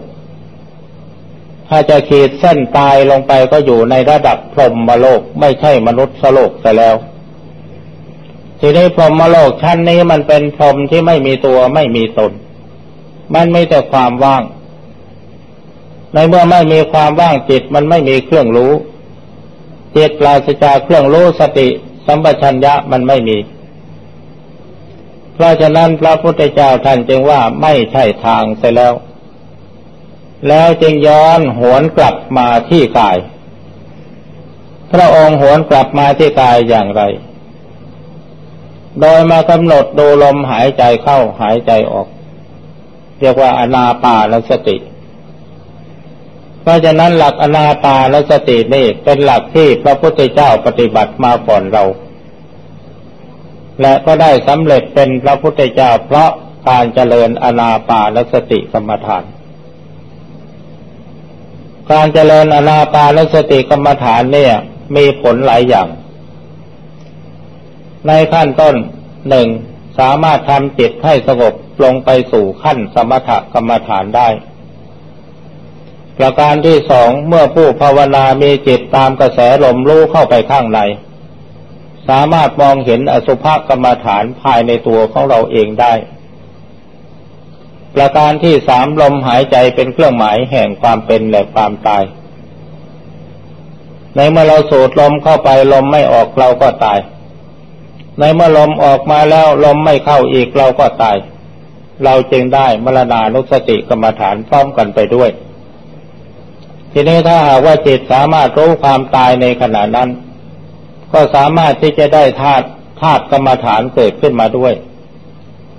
ถ้าจะขีดเส้นตายลงไปก็อยู่ในระดับพรหมโลกไม่ใช่มนุษย์โลกไปแล้วทีนี้พรหมโลกชั้นนี้มันเป็นพรหมที่ไม่มีตัวไม่มีตนมันไม่แต่ความว่างในเมื่อไม่มีความว่างจิตมันไม่มีเครื่องรู้จิตปราศจากเครื่องรู้สติสัมปชัญญะมันไม่มีเพราะฉะนั้นพระพุทธเจ้าท่านจึงว่าไม่ใช่ทางเสียแล้วแล้วจึงย้อนหวนกลับมาที่กายพระองค์หวนกลับมาที่กายอย่างไรโดยมากำหนดดูลมหายใจเข้าหายใจออกเรียกว่าอนาปานสติเพราะฉะนั้นหลักอนาปานสตินี่เป็นหลักที่พระพุทธเจ้าปฏิบัติมาก่อนเราและก็ได้สำเร็จเป็นพระพุทธเจ้าเพราะการเจริญอนาปานสติกรรมฐานการเจริญอนาปานสติกรรมฐานเนี่ยมีผลหลายอย่างในขั้นต้น 1. สามารถทำจิตให้สงบลงไปสู่ขั้นสมถกรรมฐานได้ประการที่2เมื่อผู้ภาวนามีจิตตามกระแสลมรู้เข้าไปข้างในสามารถมองเห็นอสุภกรรมฐานภายในตัวของเราเองได้ประการที่3ลมหายใจเป็นเครื่องหมายแห่งความเป็นและความตายในเมื่อเราสูดลมเข้าไปลมไม่ออกเราก็ตายในเมื่อลมออกมาแล้วลมไม่เข้าอีกเราก็ตายเราจึงได้มรณานุสติกรรมฐานพร้อมกันไปด้วยทีนี้ถ้าหากว่าจิตสามารถรู้ความตายในขณะนั้นก็สามารถที่จะได้ธาตุกรรมฐานเกิดขึ้นมาด้วย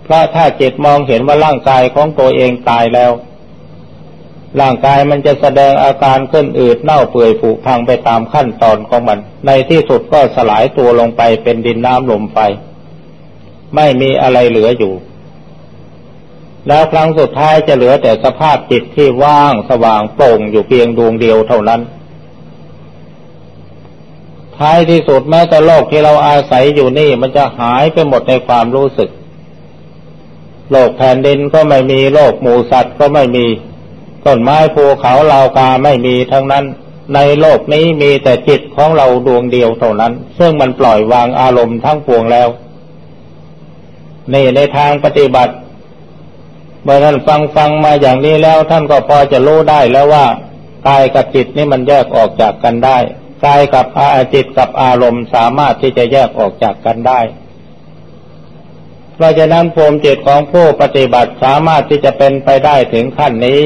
เพราะถ้าจิตมองเห็นว่าร่างกายของตัวเองตายแล้วร่างกายมันจะแสดงอาการขึ้นอืดเน่าเปื่อยผุพังไปตามขั้นตอนของมันในที่สุดก็สลายตัวลงไปเป็นดินน้ำลมไฟไม่มีอะไรเหลืออยู่แล้วครั้งสุดท้ายจะเหลือแต่สภาพจิตที่ว่างสว่างโปร่งอยู่เพียงดวงเดียวเท่านั้นท้ายที่สุดแม้แต่โลกที่เราอาศัยอยู่นี่มันจะหายไปหมดในความรู้สึกโลกแผ่นดินก็ไม่มีโลกหมูสัตว์ก็ไม่มีต้นไม้ภูเขาเหล่ากาไม่มีทั้งนั้นในโลกนี้มีแต่จิตของเราดวงเดียวเท่านั้นซึ่งมันปล่อยวางอารมณ์ทั้งปวงแล้วนี่ในทางปฏิบัติเมื่อท่านฟังมาอย่างนี้แล้วท่านก็พอจะรู้ได้แล้วว่ากายกับจิตนี่มันแยกออกจากกันได้กายกับจิตกับอารมณ์สามารถที่จะแยกออกจากกันได้เพราะฉะนั้นภูมิจิตของผู้ปฏิบัติสามารถที่จะเป็นไปได้ถึงขั้นนี้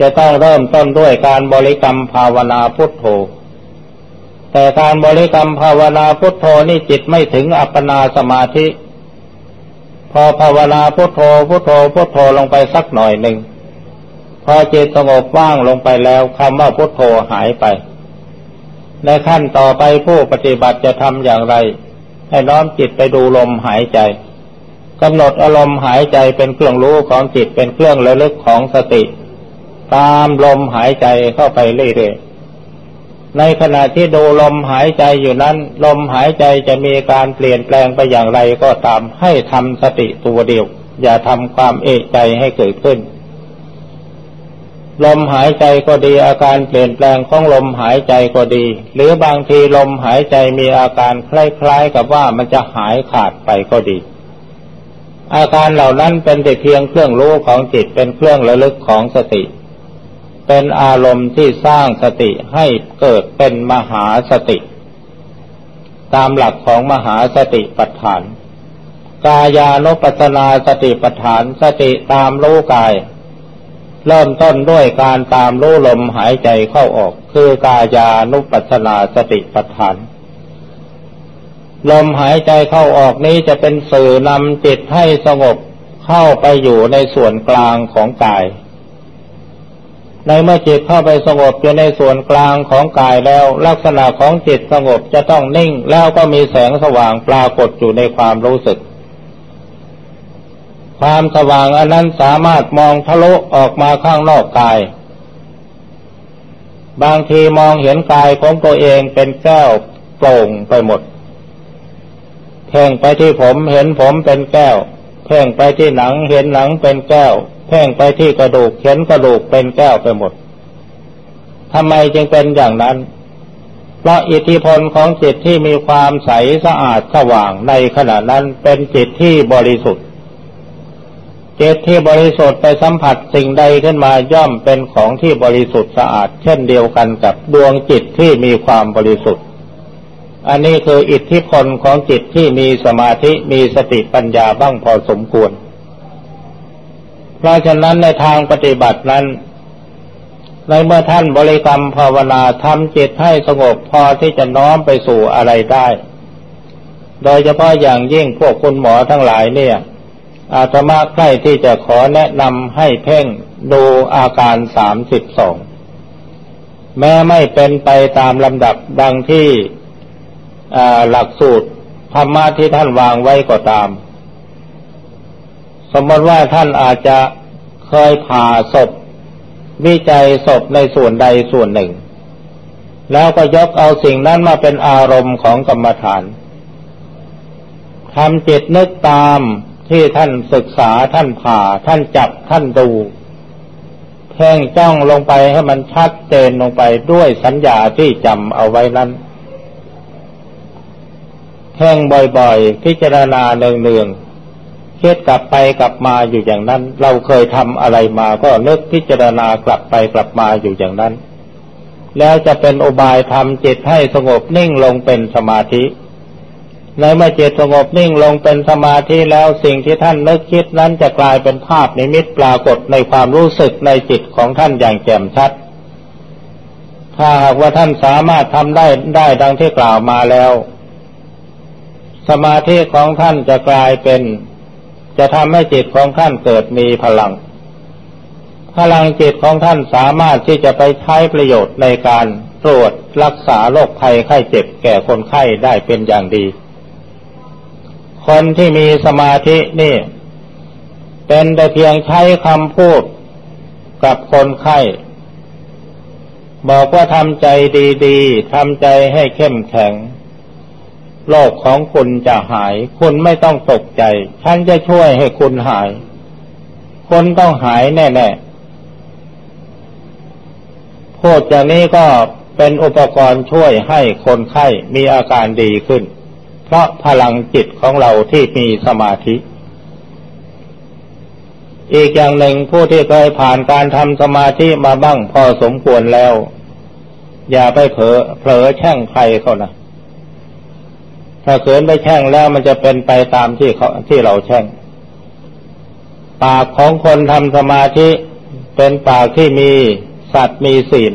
จะต้องเริ่มต้นด้วยการบริกรรมภาวนาพุทโธแต่การบริกรรมภาวนาพุทโธนี่จิตไม่ถึงอัปปนาสมาธิพอภาวนาพุทโธพุทโธพุทโธลงไปสักหน่อยหนึ่งพอจิตสงบว่างลงไปแล้วคำว่าพุทโธหายไปในขั้นต่อไปผู้ปฏิบัติจะทำอย่างไรให้น้อมจิตไปดูลมหายใจกำหนดอารมณ์หายใจเป็นเครื่องรู้ของจิตเป็นเครื่องระลึกของสติตามลมหายใจเข้าไปเรื่อยๆในขณะที่ดูลมหายใจอยู่นั้นลมหายใจจะมีการเปลี่ยนแปลงไปอย่างไรก็ตามให้ทำสติตัวเดียวอย่าทำความเอะใจให้เกิดขึ้นลมหายใจก็ดีอาการเปลี่ยนแปลงของลมหายใจก็ดีหรือบางทีลมหายใจมีอาการคล้ายๆกับว่ามันจะหายขาดไปก็ดี อาการเหล่านั้นเป็นแต่เพียงเครื่องรู้ของจิตเป็นเครื่องระลึกของสติเป็นอารมณ์ที่สร้างสติให้เกิดเป็นมหาสติตามหลักของมหาสติปัฏฐานกายานุปัสสนาสติปัฏฐานสติตามรู้กายเริ่มต้นด้วยการตามรู้ลมหายใจเข้าออกคือกายานุปัสสนาสติปัฏฐานลมหายใจเข้าออกนี้จะเป็นสื่อนำจิตให้สงบเข้าไปอยู่ในส่วนกลางของกายในเมื่อจิตเข้าไปสงบอยู่ในส่วนกลางของกายแล้วลักษณะของจิตสงบจะต้องนิ่งแล้วก็มีแสงสว่างปรากฏอยู่ในความรู้สึกความสว่างอันนั้นสามารถมองทะลุออกมาข้างนอกกายบางทีมองเห็นกายของตัวเองเป็นแก้วโปร่งไปหมดเพ่งไปที่ผมเห็นผมเป็นแก้วเพ่งไปที่หนังเห็นหนังเป็นแก้วเพ่งไปที่กระดูกเห็นกระดูกเป็นแก้วไปหมดทำไมจึงเป็นอย่างนั้นเพราะอิทธิพลของจิตที่มีความใสสะอาดสว่างในขณะนั้นเป็นจิตที่บริสุทธิ์จิตที่บริสุทธิ์ไปสัมผัสสิ่งใดขึ้นมาย่อมเป็นของที่บริสุทธิ์สะอาดเช่นเดียวกันกับดวงจิตที่มีความบริสุทธิ์อันนี้คืออิทธิพลของจิตที่มีสมาธิมีสติปัญญาบ้างพอสมควรเพราะฉะนั้นในทางปฏิบัตินั้นในเมื่อท่านบริกรรมภาวนาทำจิตให้สงบพอที่จะน้อมไปสู่อะไรได้โดยเฉพาะอย่างยิ่งพวกคุณหมอทั้งหลายเนี่ยอาตมาใกล้ที่จะขอแนะนำให้เพ่งดูอาการ32แม้ไม่เป็นไปตามลำดับดังที่หลักสูตรธรรมะที่ท่านวางไว้ก็ตามสมมติว่าท่านอาจจะเคยผ่าศพวิจัยศพในส่วนใดส่วนหนึ่งแล้วก็ยกเอาสิ่งนั้นมาเป็นอารมณ์ของกรรมฐานทำจิตนึกตามที่ท่านศึกษาท่านผ่าท่านจับท่านดูเพ่งจ้องลงไปให้มันชัดเจนลงไปด้วยสัญญาที่จำเอาไว้นั้นเพ่งบ่อยๆพิจารณาเนืองๆคิดกลับไปกลับมาอยู่อย่างนั้นเราเคยทำอะไรมาก็นึกพิจารณากลับไปกลับมาอยู่อย่างนั้นแล้วจะเป็นอุบายทำจิตให้สงบนิ่งลงเป็นสมาธิในเมื่อจิตสงบนิ่งลงเป็นสมาธิแล้วสิ่งที่ท่านนึกคิดนั้นจะกลายเป็นภาพนิมิตปรากฏในความรู้สึกในจิตของท่านอย่างแจ่มชัดถ้าหากว่าท่านสามารถทำได้ดังที่กล่าวมาแล้วสมาธิของท่านจะกลายเป็นจะทำให้จิตของท่านเกิดมีพลังพลังจิตของท่านสามารถที่จะไปใช้ประโยชน์ในการตรวจรักษาโรคภัยไข้เจ็บแก่คนไข้ได้เป็นอย่างดีคนที่มีสมาธินี่เป็นแต่เพียงใช้คำพูดกับคนไข้บอกว่าทำใจดีๆทำใจให้เข้มแข็งโรคของคุณจะหายคุณไม่ต้องตกใจฉันจะช่วยให้คุณหายคนต้องหายแน่ๆพูดอย่างนี้ก็เป็นอุปกรณ์ช่วยให้คนไข้มีอาการดีขึ้นเพราะพลังจิตของเราที่มีสมาธิอีกอย่างหนึ่งผู้ที่เคยผ่านการทำสมาธิมาบ้างพอสมควรแล้วอย่าไปเผลอแช่งใครเขานะถ้าเขินไปแช่งแล้วมันจะเป็นไปตามที่เราแช่งปากของคนทำสมาธิเป็นปากที่มีสัตว์มีศีล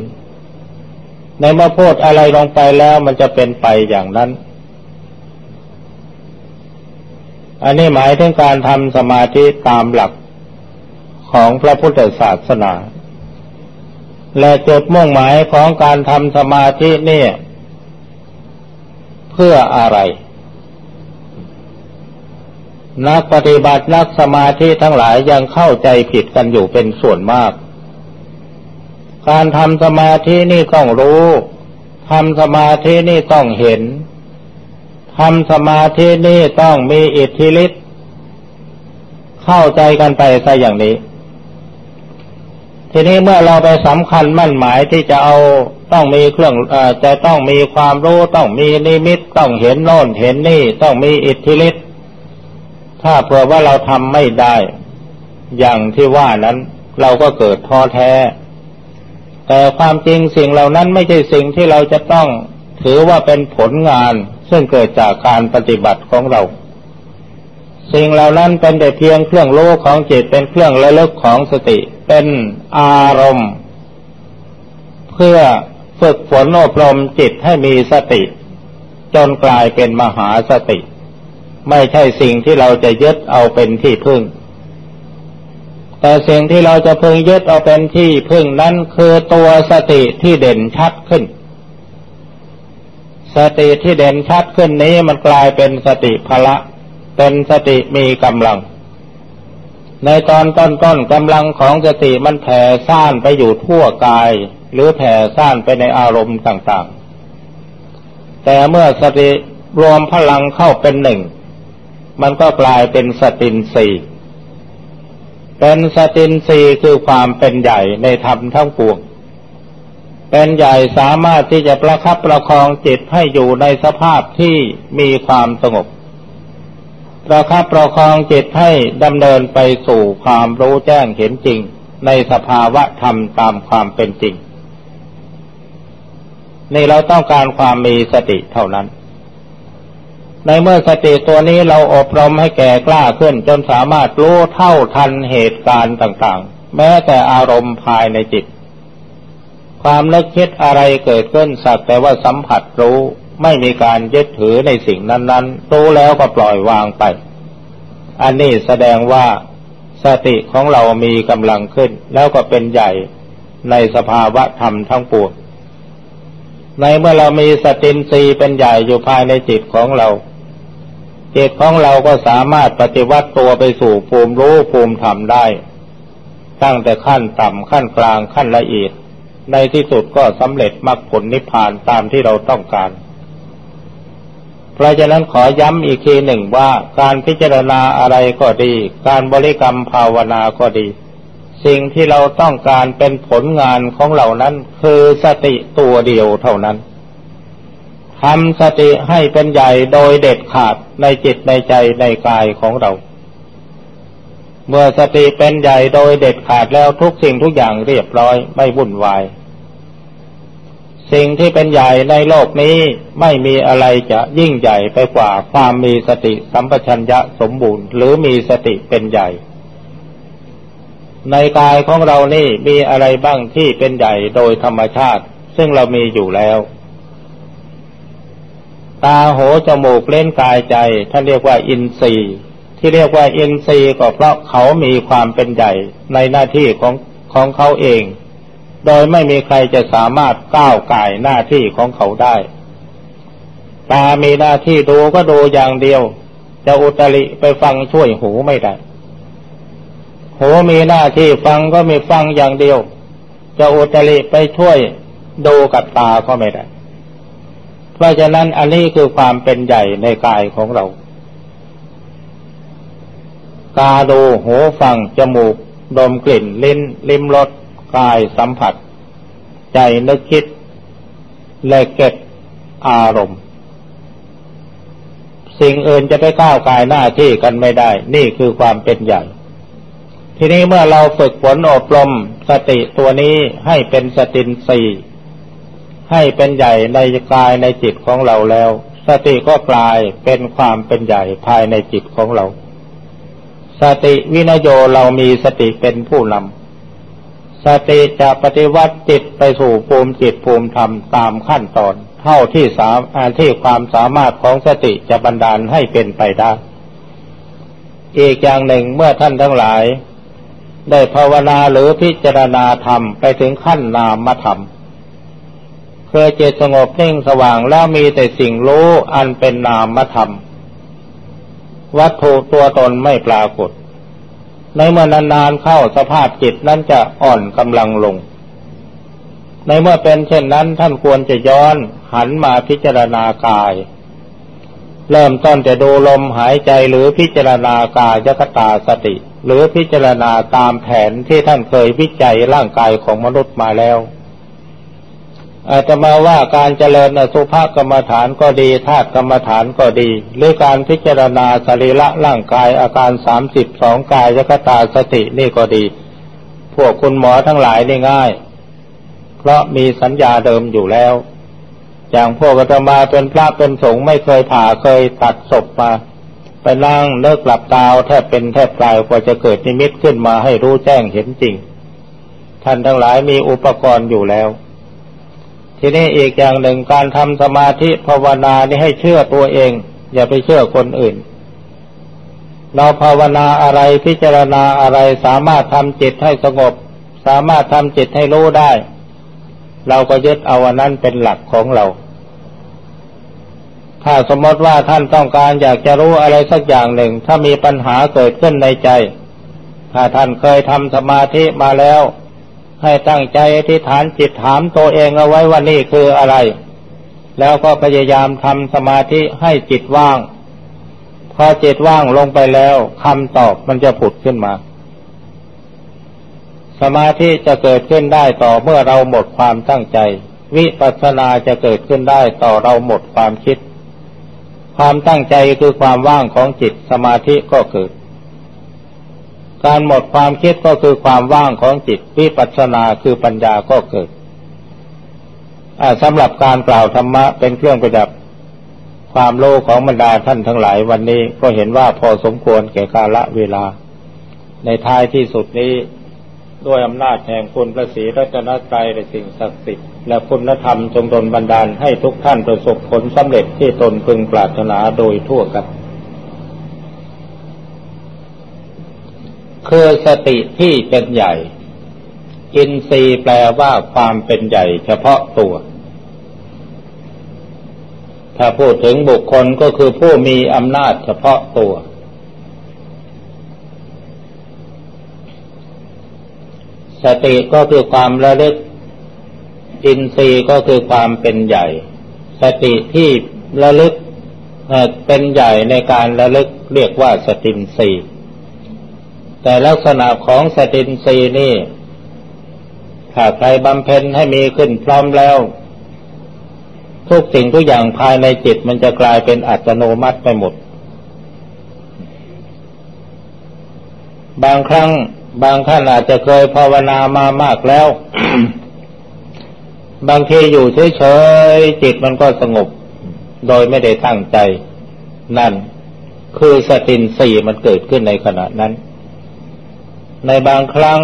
ในเมื่อพูดอะไรลงไปแล้วมันจะเป็นไปอย่างนั้นอันนี้หมายถึงการทำสมาธิตามหลักของพระพุทธศาสนาและจุดมุ่งหมายของการทำสมาธินี่เพื่ออะไรนักปฏิบัตินักสมาธิทั้งหลายยังเข้าใจผิดกันอยู่เป็นส่วนมากการทำสมาธินี่ต้องรู้ทำสมาธินี่ต้องเห็นทำสมาธินี่ต้องมีอิทธิฤทธิ์เข้าใจกันไปซะอย่างนี้ทีนี้เมื่อเราไปสำคัญมั่นหมายที่จะเอาต้องมีเครื่องจะต้องมีความรู้ต้องมีนิมิตต้องเห็นโน่นเห็นนี่ต้องมีอิทธิฤทธิ์ ถ้าเผื่อว่าเราทำไม่ได้อย่างที่ว่านั้นเราก็เกิดท้อแท้แต่ความจริงสิ่งเหล่านั้นไม่ใช่สิ่งที่เราจะต้องถือว่าเป็นผลงานซึ่งเกิดจากการปฏิบัติของเราสิ่งเหล่านั้นเป็นแต่เพียงเครื่องรู้ของจิตเป็นเครื่องระลึกของสติเป็นอารมณ์เพื่อฝึกฝนอบรมจิตให้มีสติจนกลายเป็นมหาสติไม่ใช่สิ่งที่เราจะยึดเอาเป็นที่พึ่งแต่สิ่งที่เราจะพึงยึดเอาเป็นที่พึ่งนั้นคือตัวสติที่เด่นชัดขึ้นสติที่เด่นชัดขึ้นนี้มันกลายเป็นสติพละเป็นสติมีกำลังในตอนต้นๆกำลังของสติมันแผ่ซ่านไปอยู่ทั่วกายหรือแผ่ซ่านไปในอารมณ์ต่างๆแต่เมื่อสติรวมพลังเข้าเป็นหนึ่งมันก็กลายเป็นสตินทรีย์เป็นสตินทรีย์คือความเป็นใหญ่ในธรรมทั้งปวงเป็นใหญ่สามารถที่จะประคับประคองจิตให้อยู่ในสภาพที่มีความสงบประคับประคองจิตให้ดำเนินไปสู่ความรู้แจ้งเห็นจริงในสภาวะธรรมตามความเป็นจริงนี่เราต้องการความมีสติเท่านั้นในเมื่อสติตัวนี้เราอบรมให้แก่กล้าขึ้นจนสามารถรู้เท่าทันเหตุการณ์ต่างๆแม้แต่อารมณ์ภายในจิตความนึกคิดอะไรเกิดขึ้นสักแต่ว่าสัมผัสรู้ไม่มีการยึดถือในสิ่งนั้นๆรู้แล้วก็ปล่อยวางไปอันนี้แสดงว่าสติของเรามีกำลังขึ้นแล้วก็เป็นใหญ่ในสภาวะธรรมทั้งปวงในเมื่อเรามีสตินทรีย์เป็นใหญ่อยู่ภายในจิตของเราจิตของเราก็สามารถปฏิวัติตัวไปสู่ภูมิรู้ภูมิธรรมได้ตั้งแต่ขั้นต่ำขั้นกลางขั้นละเอียดในที่สุดก็สำเร็จมรรคผลนิพพานตามที่เราต้องการเพราะฉะนั้นขอย้ำอีกทีหนึ่งว่าการพิจารณาอะไรก็ดีการบริกรรมภาวนาก็ดีสิ่งที่เราต้องการเป็นผลงานของเรานั้นคือสติตัวเดียวเท่านั้นทำสติให้เป็นใหญ่โดยเด็ดขาดในจิตในใจในกายของเราเมื่อสติเป็นใหญ่โดยเด็ดขาดแล้วทุกสิ่งทุกอย่างเรียบร้อยไม่วุ่นวายสิ่งที่เป็นใหญ่ในโลกนี้ไม่มีอะไรจะยิ่งใหญ่ไปกว่าความมีสติสัมปชัญญะสมบูรณ์หรือมีสติเป็นใหญ่ในกายของเรานี่มีอะไรบ้างที่เป็นใหญ่โดยธรรมชาติซึ่งเรามีอยู่แล้วตาหูจมูกเล่นกายใจท่านเรียกว่าอินทรีย์ที่เรียกว่าอินทรีย์ก็เพราะเขามีความเป็นใหญ่ในหน้าที่ของเขาเองโดยไม่มีใครจะสามารถก้าวก่ายหน้าที่ของเขาได้ตามีหน้าที่ดูก็ดูอย่างเดียวจะอุตริไปฟังช่วยหูไม่ได้หูมีหน้าที่ฟังก็มีฟังอย่างเดียวจะอุตริไปช่วยดูกับตาก็ไม่ได้เพราะฉะนั้นอันนี้คือความเป็นใหญ่ในกายของเราตาดูหูฟังจมูกดมกลิ่นลิ้นลิ้มรสกายสัมผัสใจนึกคิดและเก็บอารมณ์สิ่งอื่นจะไปก้าวก่ายหน้าที่กันไม่ได้นี่คือความเป็นใหญ่ทีนี้เมื่อเราฝึกฝนอบรมสติตัวนี้ให้เป็นสตินทรีย์ให้เป็นใหญ่ในกายในจิตของเราแล้วสติก็กลายเป็นความเป็นใหญ่ภายในจิตของเราสติวินโยเรามีสติเป็นผู้นำสติจะปฏิวัติจิตไปสู่ภูมิจิตภูมิธรรมตามขั้นตอนเท่าที่ความสามารถของสติจะบันดาลให้เป็นไปได้อีกอย่างหนึ่งเมื่อท่านทั้งหลายได้ภาวนาหรือพิจารณาธรรมไปถึงขั้นนามธรรมเพื่อจิตสงบนิ่งสว่างแล้วมีแต่สิ่งรู้อันเป็นนามธรรมวัตถุตัวตนไม่ปรากฏในเมื่อนานๆเข้าสภาพจิตนั้นจะอ่อนกำลังลงในเมื่อเป็นเช่นนั้นท่านควรจะย้อนหันมาพิจารณากายเริ่มต้นจะดูลมหายใจหรือพิจารณากายคตาสติหรือพิจารณาตามแผนที่ท่านเคยวิจัยร่างกายของมนุษย์มาแล้ว อาตมาว่าการเจริญอสุภกรรมฐานก็ดีธาตุกรรมฐานก็ดีหรือการพิจารณาสรีระร่างกายอาการ32กายคตาสตินี่ก็ดีพวกคุณหมอทั้งหลายนี่ง่ายเพราะมีสัญญาเดิมอยู่แล้วอย่างพวกอาตมาเป็นพระเป็นสงฆ์ไม่เคยผ่าเคยตัดศพมาไปนั่งเลิกหลับตาแทบเป็นแทบตายกว่าจะเกิดนิมิตขึ้นมาให้รู้แจ้งเห็นจริงท่านทั้งหลายมีอุปกรณ์อยู่แล้วทีนี้อีกอย่างหนึ่งการทำสมาธิภาวนานี่ให้เชื่อตัวเองอย่าไปเชื่อคนอื่นเราภาวนาอะไรพิจารณาอะไรสามารถทำจิตให้สงบสามารถทำจิตให้รู้ได้เราก็ยึดเอาอันนั้นเป็นหลักของเราถ้าสมมติว่าท่านต้องการอยากจะรู้อะไรสักอย่างหนึ่งถ้ามีปัญหาเกิดขึ้นในใจถ้าท่านเคยทำสมาธิมาแล้วให้ตั้งใจอธิษฐานจิตถามตัวเองเอาไว้ว่านี่คืออะไรแล้วก็พยายามทำสมาธิให้จิตว่างพอจิตว่างลงไปแล้วคำตอบมันจะผุดขึ้นมาสมาธิจะเกิดขึ้นได้ต่อเมื่อเราหมดความตั้งใจวิปัสสนาจะเกิดขึ้นได้ต่อเราหมดความคิดความตั้งใจคือความว่างของจิตสมาธิก็เกิดการหมดความคิดก็คือความว่างของจิตวิปัสสนาคือปัญญาก็เกิดสำหรับการกล่าวธรรมะเป็นเครื่องประดับความโลภของบรรดาท่านทั้งหลายวันนี้ก็เห็นว่าพอสมควรแก่กาลเวลาในท้ายที่สุดนี้ด้วยอำนาจแห่งคุณพระศรีรัตนตรัยและสิ่งศักดิ์สิทธิ์และคุณธรรมจงดลบันดาลให้ทุกท่านประสบผลสำเร็จที่ตนพึงปรารถนาโดยทั่วกันคือสติที่เป็นใหญ่อินทรีย์แปลว่าความเป็นใหญ่เฉพาะตัวถ้าพูดถึงบุคคลก็คือผู้มีอำนาจเฉพาะตัวสติก็คือความระลึกอินทรีย์ก็คือความเป็นใหญ่สติที่ระลึกเป็นใหญ่ในการระลึกเรียกว่าสติอินทรีย์แต่ลักษณะของสติอินทรีย์นี่ถ้าใครบำเพ็ญให้มีขึ้นพร้อมแล้วทุกสิ่งทุกอย่างภายในจิตมันจะกลายเป็นอัตโนมัติไปหมดบางครั้งบางท่านอาจจะเคยภาวนามามากแล้ว บางทีอยู่เฉยๆจิตมันก็สงบโดยไม่ได้ตั้งใจนั่นคือสติอินทรีย์มันเกิดขึ้นในขณะนั้นในบางครั้ง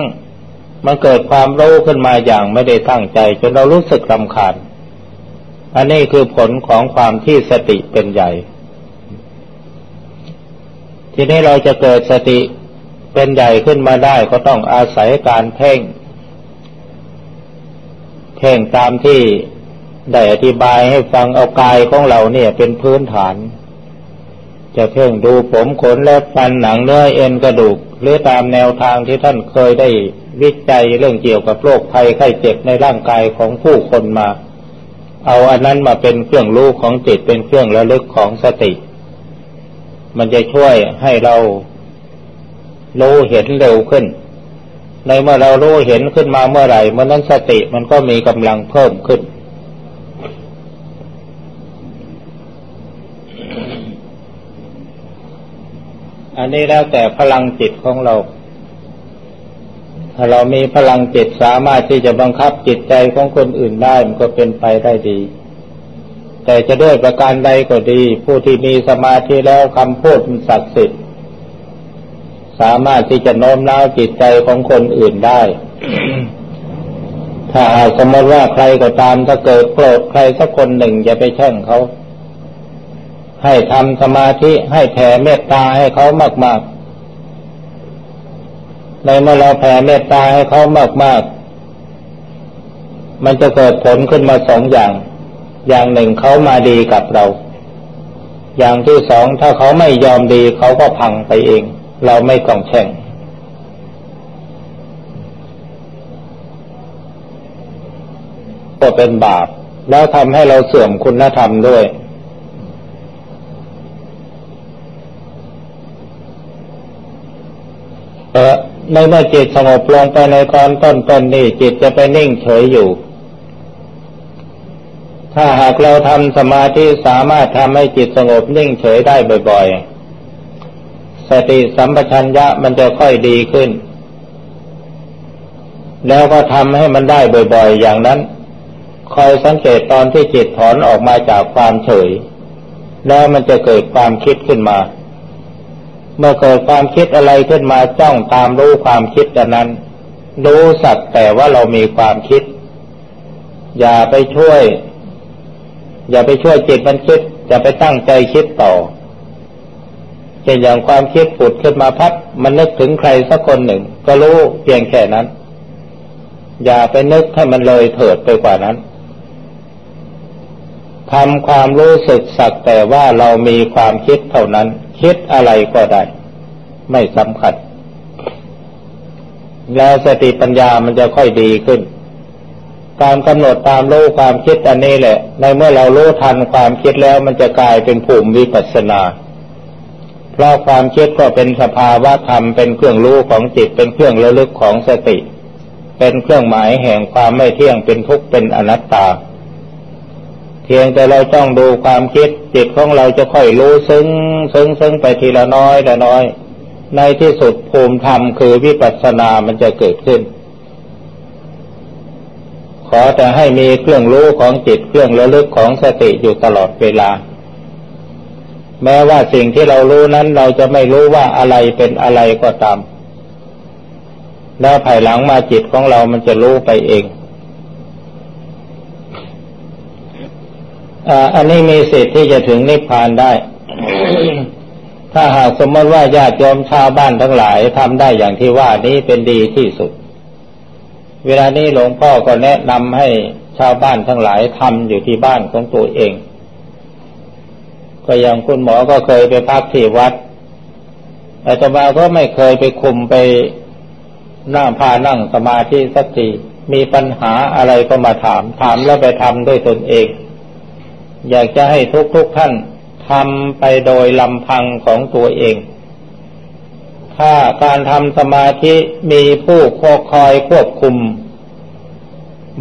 มันเกิดความรู้ขึ้นมาอย่างไม่ได้ตั้งใจจนเรารู้สึกรำคาญอันนี้คือผลของความที่สติเป็นใหญ่ทีนี้เราจะเกิดสติเป็นใหญ่ขึ้นมาได้ก็ต้องอาศัยการเพ่งตามที่ได้อธิบายให้ฟังเอากายของเราเนี่ยเป็นพื้นฐานจะเพ่งดูผมขนเล็บฟันหนังเนื้อเอ็นกระดูกหรือตามแนวทางที่ท่านเคยได้วิจัยเรื่องเกี่ยวกับโรคภัยไข้เจ็บในร่างกายของผู้คนมาเอาอันนั้นมาเป็นเครื่องรู้ของจิตเป็นเครื่องระลึกของสติมันจะช่วยให้เรารู้เห็นเร็วขึ้นในเมื่อเรารู้เห็นขึ้นมาเมื่อไหร่เมื่อนั้นสติมันก็มีกำลังเพิ่มขึ้นอันนี้แล้วแต่พลังจิตของเราถ้าเรามีพลังจิตสามารถที่จะบังคับจิตใจของคนอื่นได้มันก็เป็นไปได้ดีแต่จะด้วยประการใดก็ดีผู้ที่มีสมาธิแล้วคำพูดมันศักดิ์สิทธิ์สามารถที่จะโน้มน้าวจิตใจของคนอื่นได้ ถ้าสมมติว่าใครก็ตามถ้าเกิดโกรธใครสักคนหนึ่งอย่าไปแช่งเขาให้ทำสมาธิให้แผ่เมตตาให้เขามากๆในเมื่อเราแผ่เมตตาให้เขามากๆมันจะเกิดผลขึ้นมาสองอย่างอย่างหนึ่งเขามาดีกับเราอย่างที่สองถ้าเขาไม่ยอมดีเขาก็พังไปเองเราไม่ต้องแช่งก็เป็นบาปแล้วทำให้เราเสื่อมคุณธรรมด้วยในเมื่อจิตสงบลงไปในตอนต้นนี่จิตจะไปนิ่งเฉยอยู่ ถ้าหากเราทำสมาธิสามารถทำให้จิตสงบนิ่งเฉยได้บ่อยๆสติสัมปชัญญะมันจะค่อยดีขึ้นแล้วก็ทำให้มันได้บ่อยๆอย่างนั้นคอยสังเกตตอนที่จิตถอนออกมาจากความเฉยแล้วมันจะเกิดความคิดขึ้นมาเมื่อเกิดความคิดอะไรขึ้นมาจ้องตามรู้ความคิดดังนั้นรู้สักแต่ว่าเรามีความคิดอย่าไปช่วยจิตมันคิดอย่าไปตั้งใจคิดต่อเช่นอย่างความคิดผุดขึ้นมาพัดมันนึกถึงใครสักคนหนึ่งก็รู้เพียงแค่นั้นอย่าไปนึกให้มันเลยเถิดไปกว่านั้นทำความรู้สึกสักแต่ว่าเรามีความคิดเท่านั้นคิดอะไรก็ได้ไม่สำคัญแล้วสติปัญญามันจะค่อยดีขึ้นการกำหนดตามรู้ความคิดอันนี้แหละในเมื่อเรารู้ทันความคิดแล้วมันจะกลายเป็นภูมิวิปัสสนาเพราะความคิดก็เป็นสภาวะธรรมเป็นเครื่องรู้ของจิตเป็นเครื่องระลึกของสติเป็นเครื่องหมายแห่งความไม่เที่ยงเป็นทุกข์เป็นอนัตตาเพียงแต่เราจ้องดูความคิดจิตของเราจะค่อยรู้ซึ้งไปทีละน้อยละน้อยในที่สุดภูมิธรรมคือวิปัสสนามันจะเกิดขึ้นขอแต่ให้มีเครื่องรู้ของจิตเครื่องระลึกของสติอยู่ตลอดเวลาแม้ว่าสิ่งที่เรารู้นั้นเราจะไม่รู้ว่าอะไรเป็นอะไรก็ตามแล้วภายหลังมาจิตของเรามันจะรู้ไปเองอันนี้มีสิทธิ์ที่จะถึงนิพพานได้ ถ้าหากสมมติว่าญาติโยมชาวบ้านทั้งหลายทำได้อย่างที่ว่านี้เป็นดีที่สุดเวลานี้หลวงพ่อก็แนะนำให้ชาวบ้านทั้งหลายทำอยู่ที่บ้านของตัวเองก็อย่างคุณหมอก็เคยไปพักที่วัดอาตมาก็ไม่เคยไปคุมไปนั่งพานั่งสมาธิสักทีมีปัญหาอะไรก็มาถามแล้วไปทำด้วยตนเองอยากจะให้ทุกท่านทำไปโดยลำพังของตัวเองถ้าการทำสมาธิมีผู้คอยควบคุม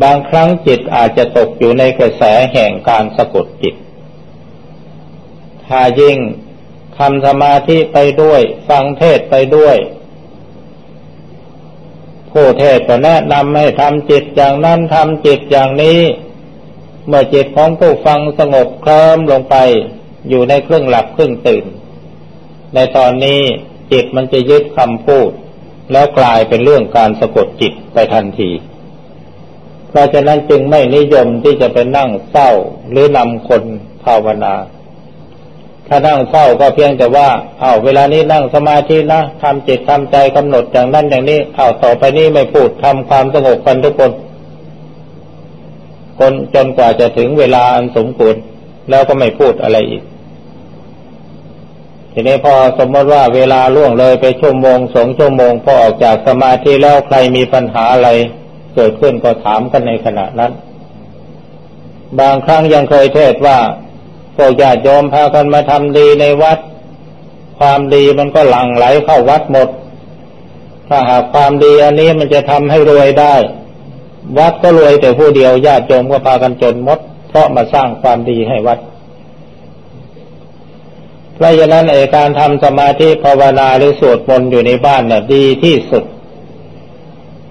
บางครั้งจิตอาจจะตกอยู่ในกระแสแห่งการสะกดจิตถ้ายิ่งทำสมาธิไปด้วยฟังเทศไปด้วยผู้เทศก็แนะนำให้ทำจิตอย่างนั้นทำจิตอย่างนี้เมื่อจิตของผู้ฟังสงบเคลิ้มลงไปอยู่ในครึ่งหลับครึ่งตื่นในตอนนี้จิตมันจะยึดคำพูดแล้วกลายเป็นเรื่องการสะกดจิตไปทันทีเพราะฉะนั้นจึงไม่นิยมที่จะไปนั่งเฝ้าหรือนำคนภาวนาถ้านั่งเฝ้าก็เพียงแต่ว่าเวลานี้นั่งสมาธินะทำจิตทำใจกำหนดอย่างนั้นอย่างนี้ต่อไปนี้ไม่พูดทำความสงบกันทุกคนจนกว่าจะถึงเวลาอันสมควรแล้วก็ไม่พูดอะไรอีกทีนี้พอสมมติว่าเวลาล่วงเลยไปชั่วโมงสองชั่วโมงพอออกจากสมาธิแล้วใครมีปัญหาอะไรเกิดขึ้นก็ถามกันในขณะนั้นบางครั้งยังเคยเทศว่าพวกญาติโยมพากันมาทำดีในวัดความดีมันก็หลั่งไหลเข้าวัดหมดถ้าหากความดีอันนี้มันจะทำให้รวยได้วัดก็รวยแต่ผู้เดียวญาติโยมก็พากันจนหมดเพราะมาสร้างความดีให้วัดเพราะฉะนั้นการทำสมาธิภาวนาหรือสวดมนต์อยู่ในบ้านน่ะดีที่สุด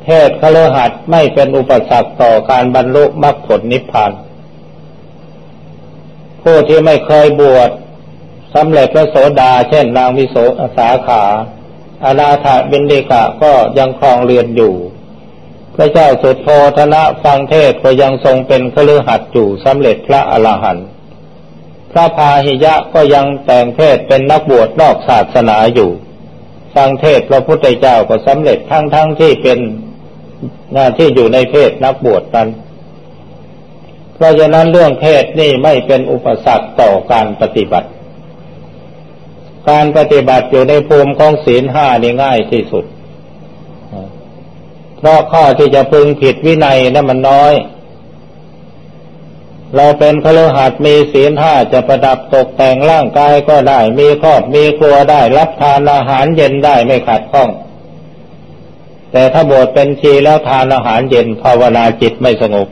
เทศคฤหัสถ์ไม่เป็นอุปสรรคต่อการบรรลุมรรคผลนิพพานผู้ที่ไม่เคยบวชสำเร็จพระโสดาเช่นนางวิโสสาขาอนาถบิณฑิกะก็ยังครองเรือนอยู่พระเจ้าสุทโธทนะฟังเทศก็ยังทรงเป็นคฤหัสถ์อยู่สำเร็จพระอรหันต์พระพาหิยะก็ยังแต่งเทศเป็นนักบวชนอกศาสนาอยู่ฟังเทศพระพุทธเจ้าก็สำเร็จทั้งที่เป็นหน้าที่อยู่ในเพศนักบวชนั้นเพราะฉะนั้นเรื่องเพศนี่ไม่เป็นอุปสรรคต่อการปฏิบัติการปฏิบัติอยู่ในภูมิของศีล5นี่ง่ายที่สุดเพราะข้อที่จะพึงผิดวินัยนั้นมันน้อยเราเป็นคฤหัสถ์มีศีล5จะประดับตกแต่งร่างกายก็ได้มีครอบมีครัวได้รับทานอาหารเย็นได้ไม่ขัดข้องแต่ถ้าบวชเป็นชีแล้วทานอาหารเย็นภาวนาจิตไม่สงบ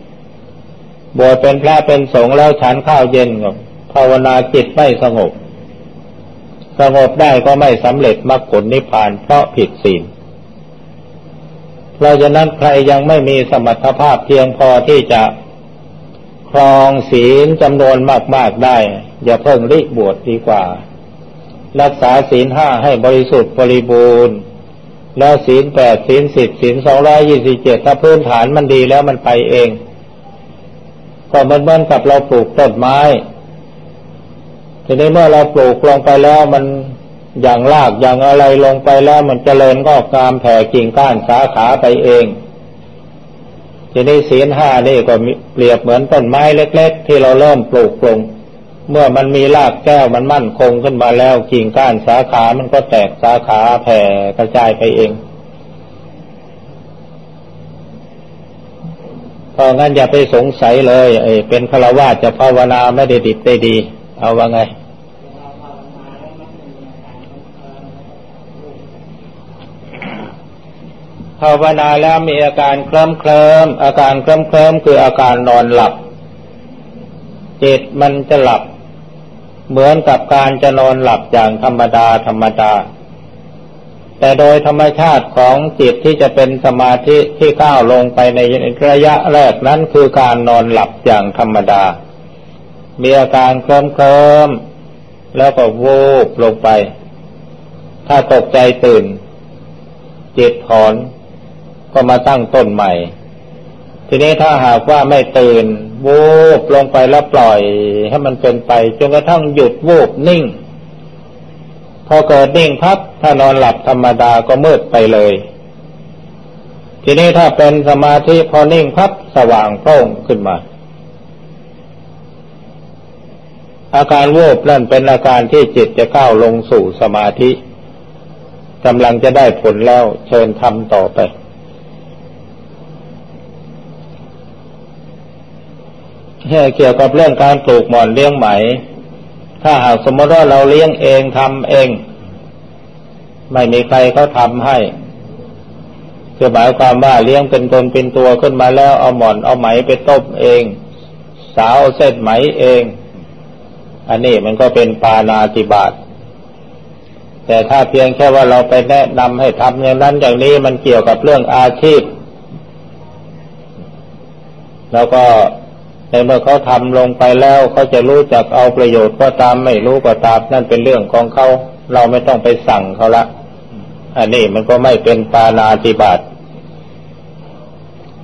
บวชเป็นพระเป็นสงฆ์แล้วฉันข้าวเย็นก็ภาวนาจิตไม่สงบได้ก็ไม่สำเร็จมรรคผลนิพพานเพราะผิดศีลเพราะฉะนั้นใครยังไม่มีสมรรถภาพเพียงพอที่จะครองศีลจำนวนมากๆได้อย่าเพิ่งรีบบวชดีกว่ารักษาศีล5ให้บริสุทธิ์บริบูรณ์แล้วศีล8ศีล10ศีล227ถ้าพื้นฐานมันดีแล้วมันไปเองก็เหมือนกับเราปลูกต้นไม้ทีนี้เมื่อเราปลูกลงไปแล้วมันอย่างรากอย่างอะไรลงไปแล้วมันเจริญงอกงามแผ่กิ่งก้านสาขาไปเองทีนี้ศีล5นี่ก็เปรียบเหมือนต้นไม้เล็กๆที่เราเริ่มปลูกลงเมื่อมันมีรากแก้วมันมั่นคงขึ้นมาแล้วกิ่งก้านสาขามันก็แตกสาขาแผ่กระจายไปเองเพราะงั้นอย่าไปสงสัยเลยเป็นฆราวาสจะภาวนาไม่ได้ดิบได้ดีเอาว่าไงภาวนาแล้วมีอาการเคลิ้มเคลิ้มอาการเคลิ้มเคลิ้มคืออาการนอนหลับจิตมันจะหลับเหมือนกับการจะนอนหลับอย่างธรรมดาธรรมดาแต่โดยธรรมชาติของจิตที่จะเป็นสมาธิที่ก้าวลงไปในระยะแรกนั้นคือการนอนหลับอย่างธรรมดามีอาการเคลิ้มๆแล้วก็วูบลงไปถ้าตกใจตื่นจิตถอนก็มาตั้งต้นใหม่ทีนี้ถ้าหากว่าไม่ตื่นวูบลงไปแล้วปล่อยให้มันเป็นไปจนกระทั่งหยุดวูบนิ่งพอเกิดนิ่งพักถ้านอนหลับธรรมดาก็มืดไปเลยทีนี้ถ้าเป็นสมาธิพอนิ่งพักสว่างโพร่งขึ้นมาอาการวูบนั่นเป็นอาการที่จิตจะก้าวลงสู่สมาธิกำลังจะได้ผลแล้วเชิญทำต่อไปเกี่ยวกับเรื่องการปลูกหม่อนเลี้ยงไหมถ้าหากสมมติว่าเราเลี้ยงเองทำเองไม่มีใครเขาทำให้คือหมายความว่าเลี้ยงเป็นตนเป็นตัวขึ้นมาแล้วเอาหม่อนเอาไหมไปต้มเองสาวเส้นไหมเองอันนี้มันก็เป็นปาณาติบาตแต่ถ้าเพียงแค่ว่าเราไปแนะนำให้ทำอย่างนั้นอย่างนี้มันเกี่ยวกับเรื่องอาชีพแล้วก็ในเมื่อเขาทำลงไปแล้วเขาจะรู้จักเอาประโยชน์ก็ตามไม่รู้ก็ตามนั่นเป็นเรื่องของเขาเราไม่ต้องไปสั่งเขาละอันนี้มันก็ไม่เป็นปาณาติบาต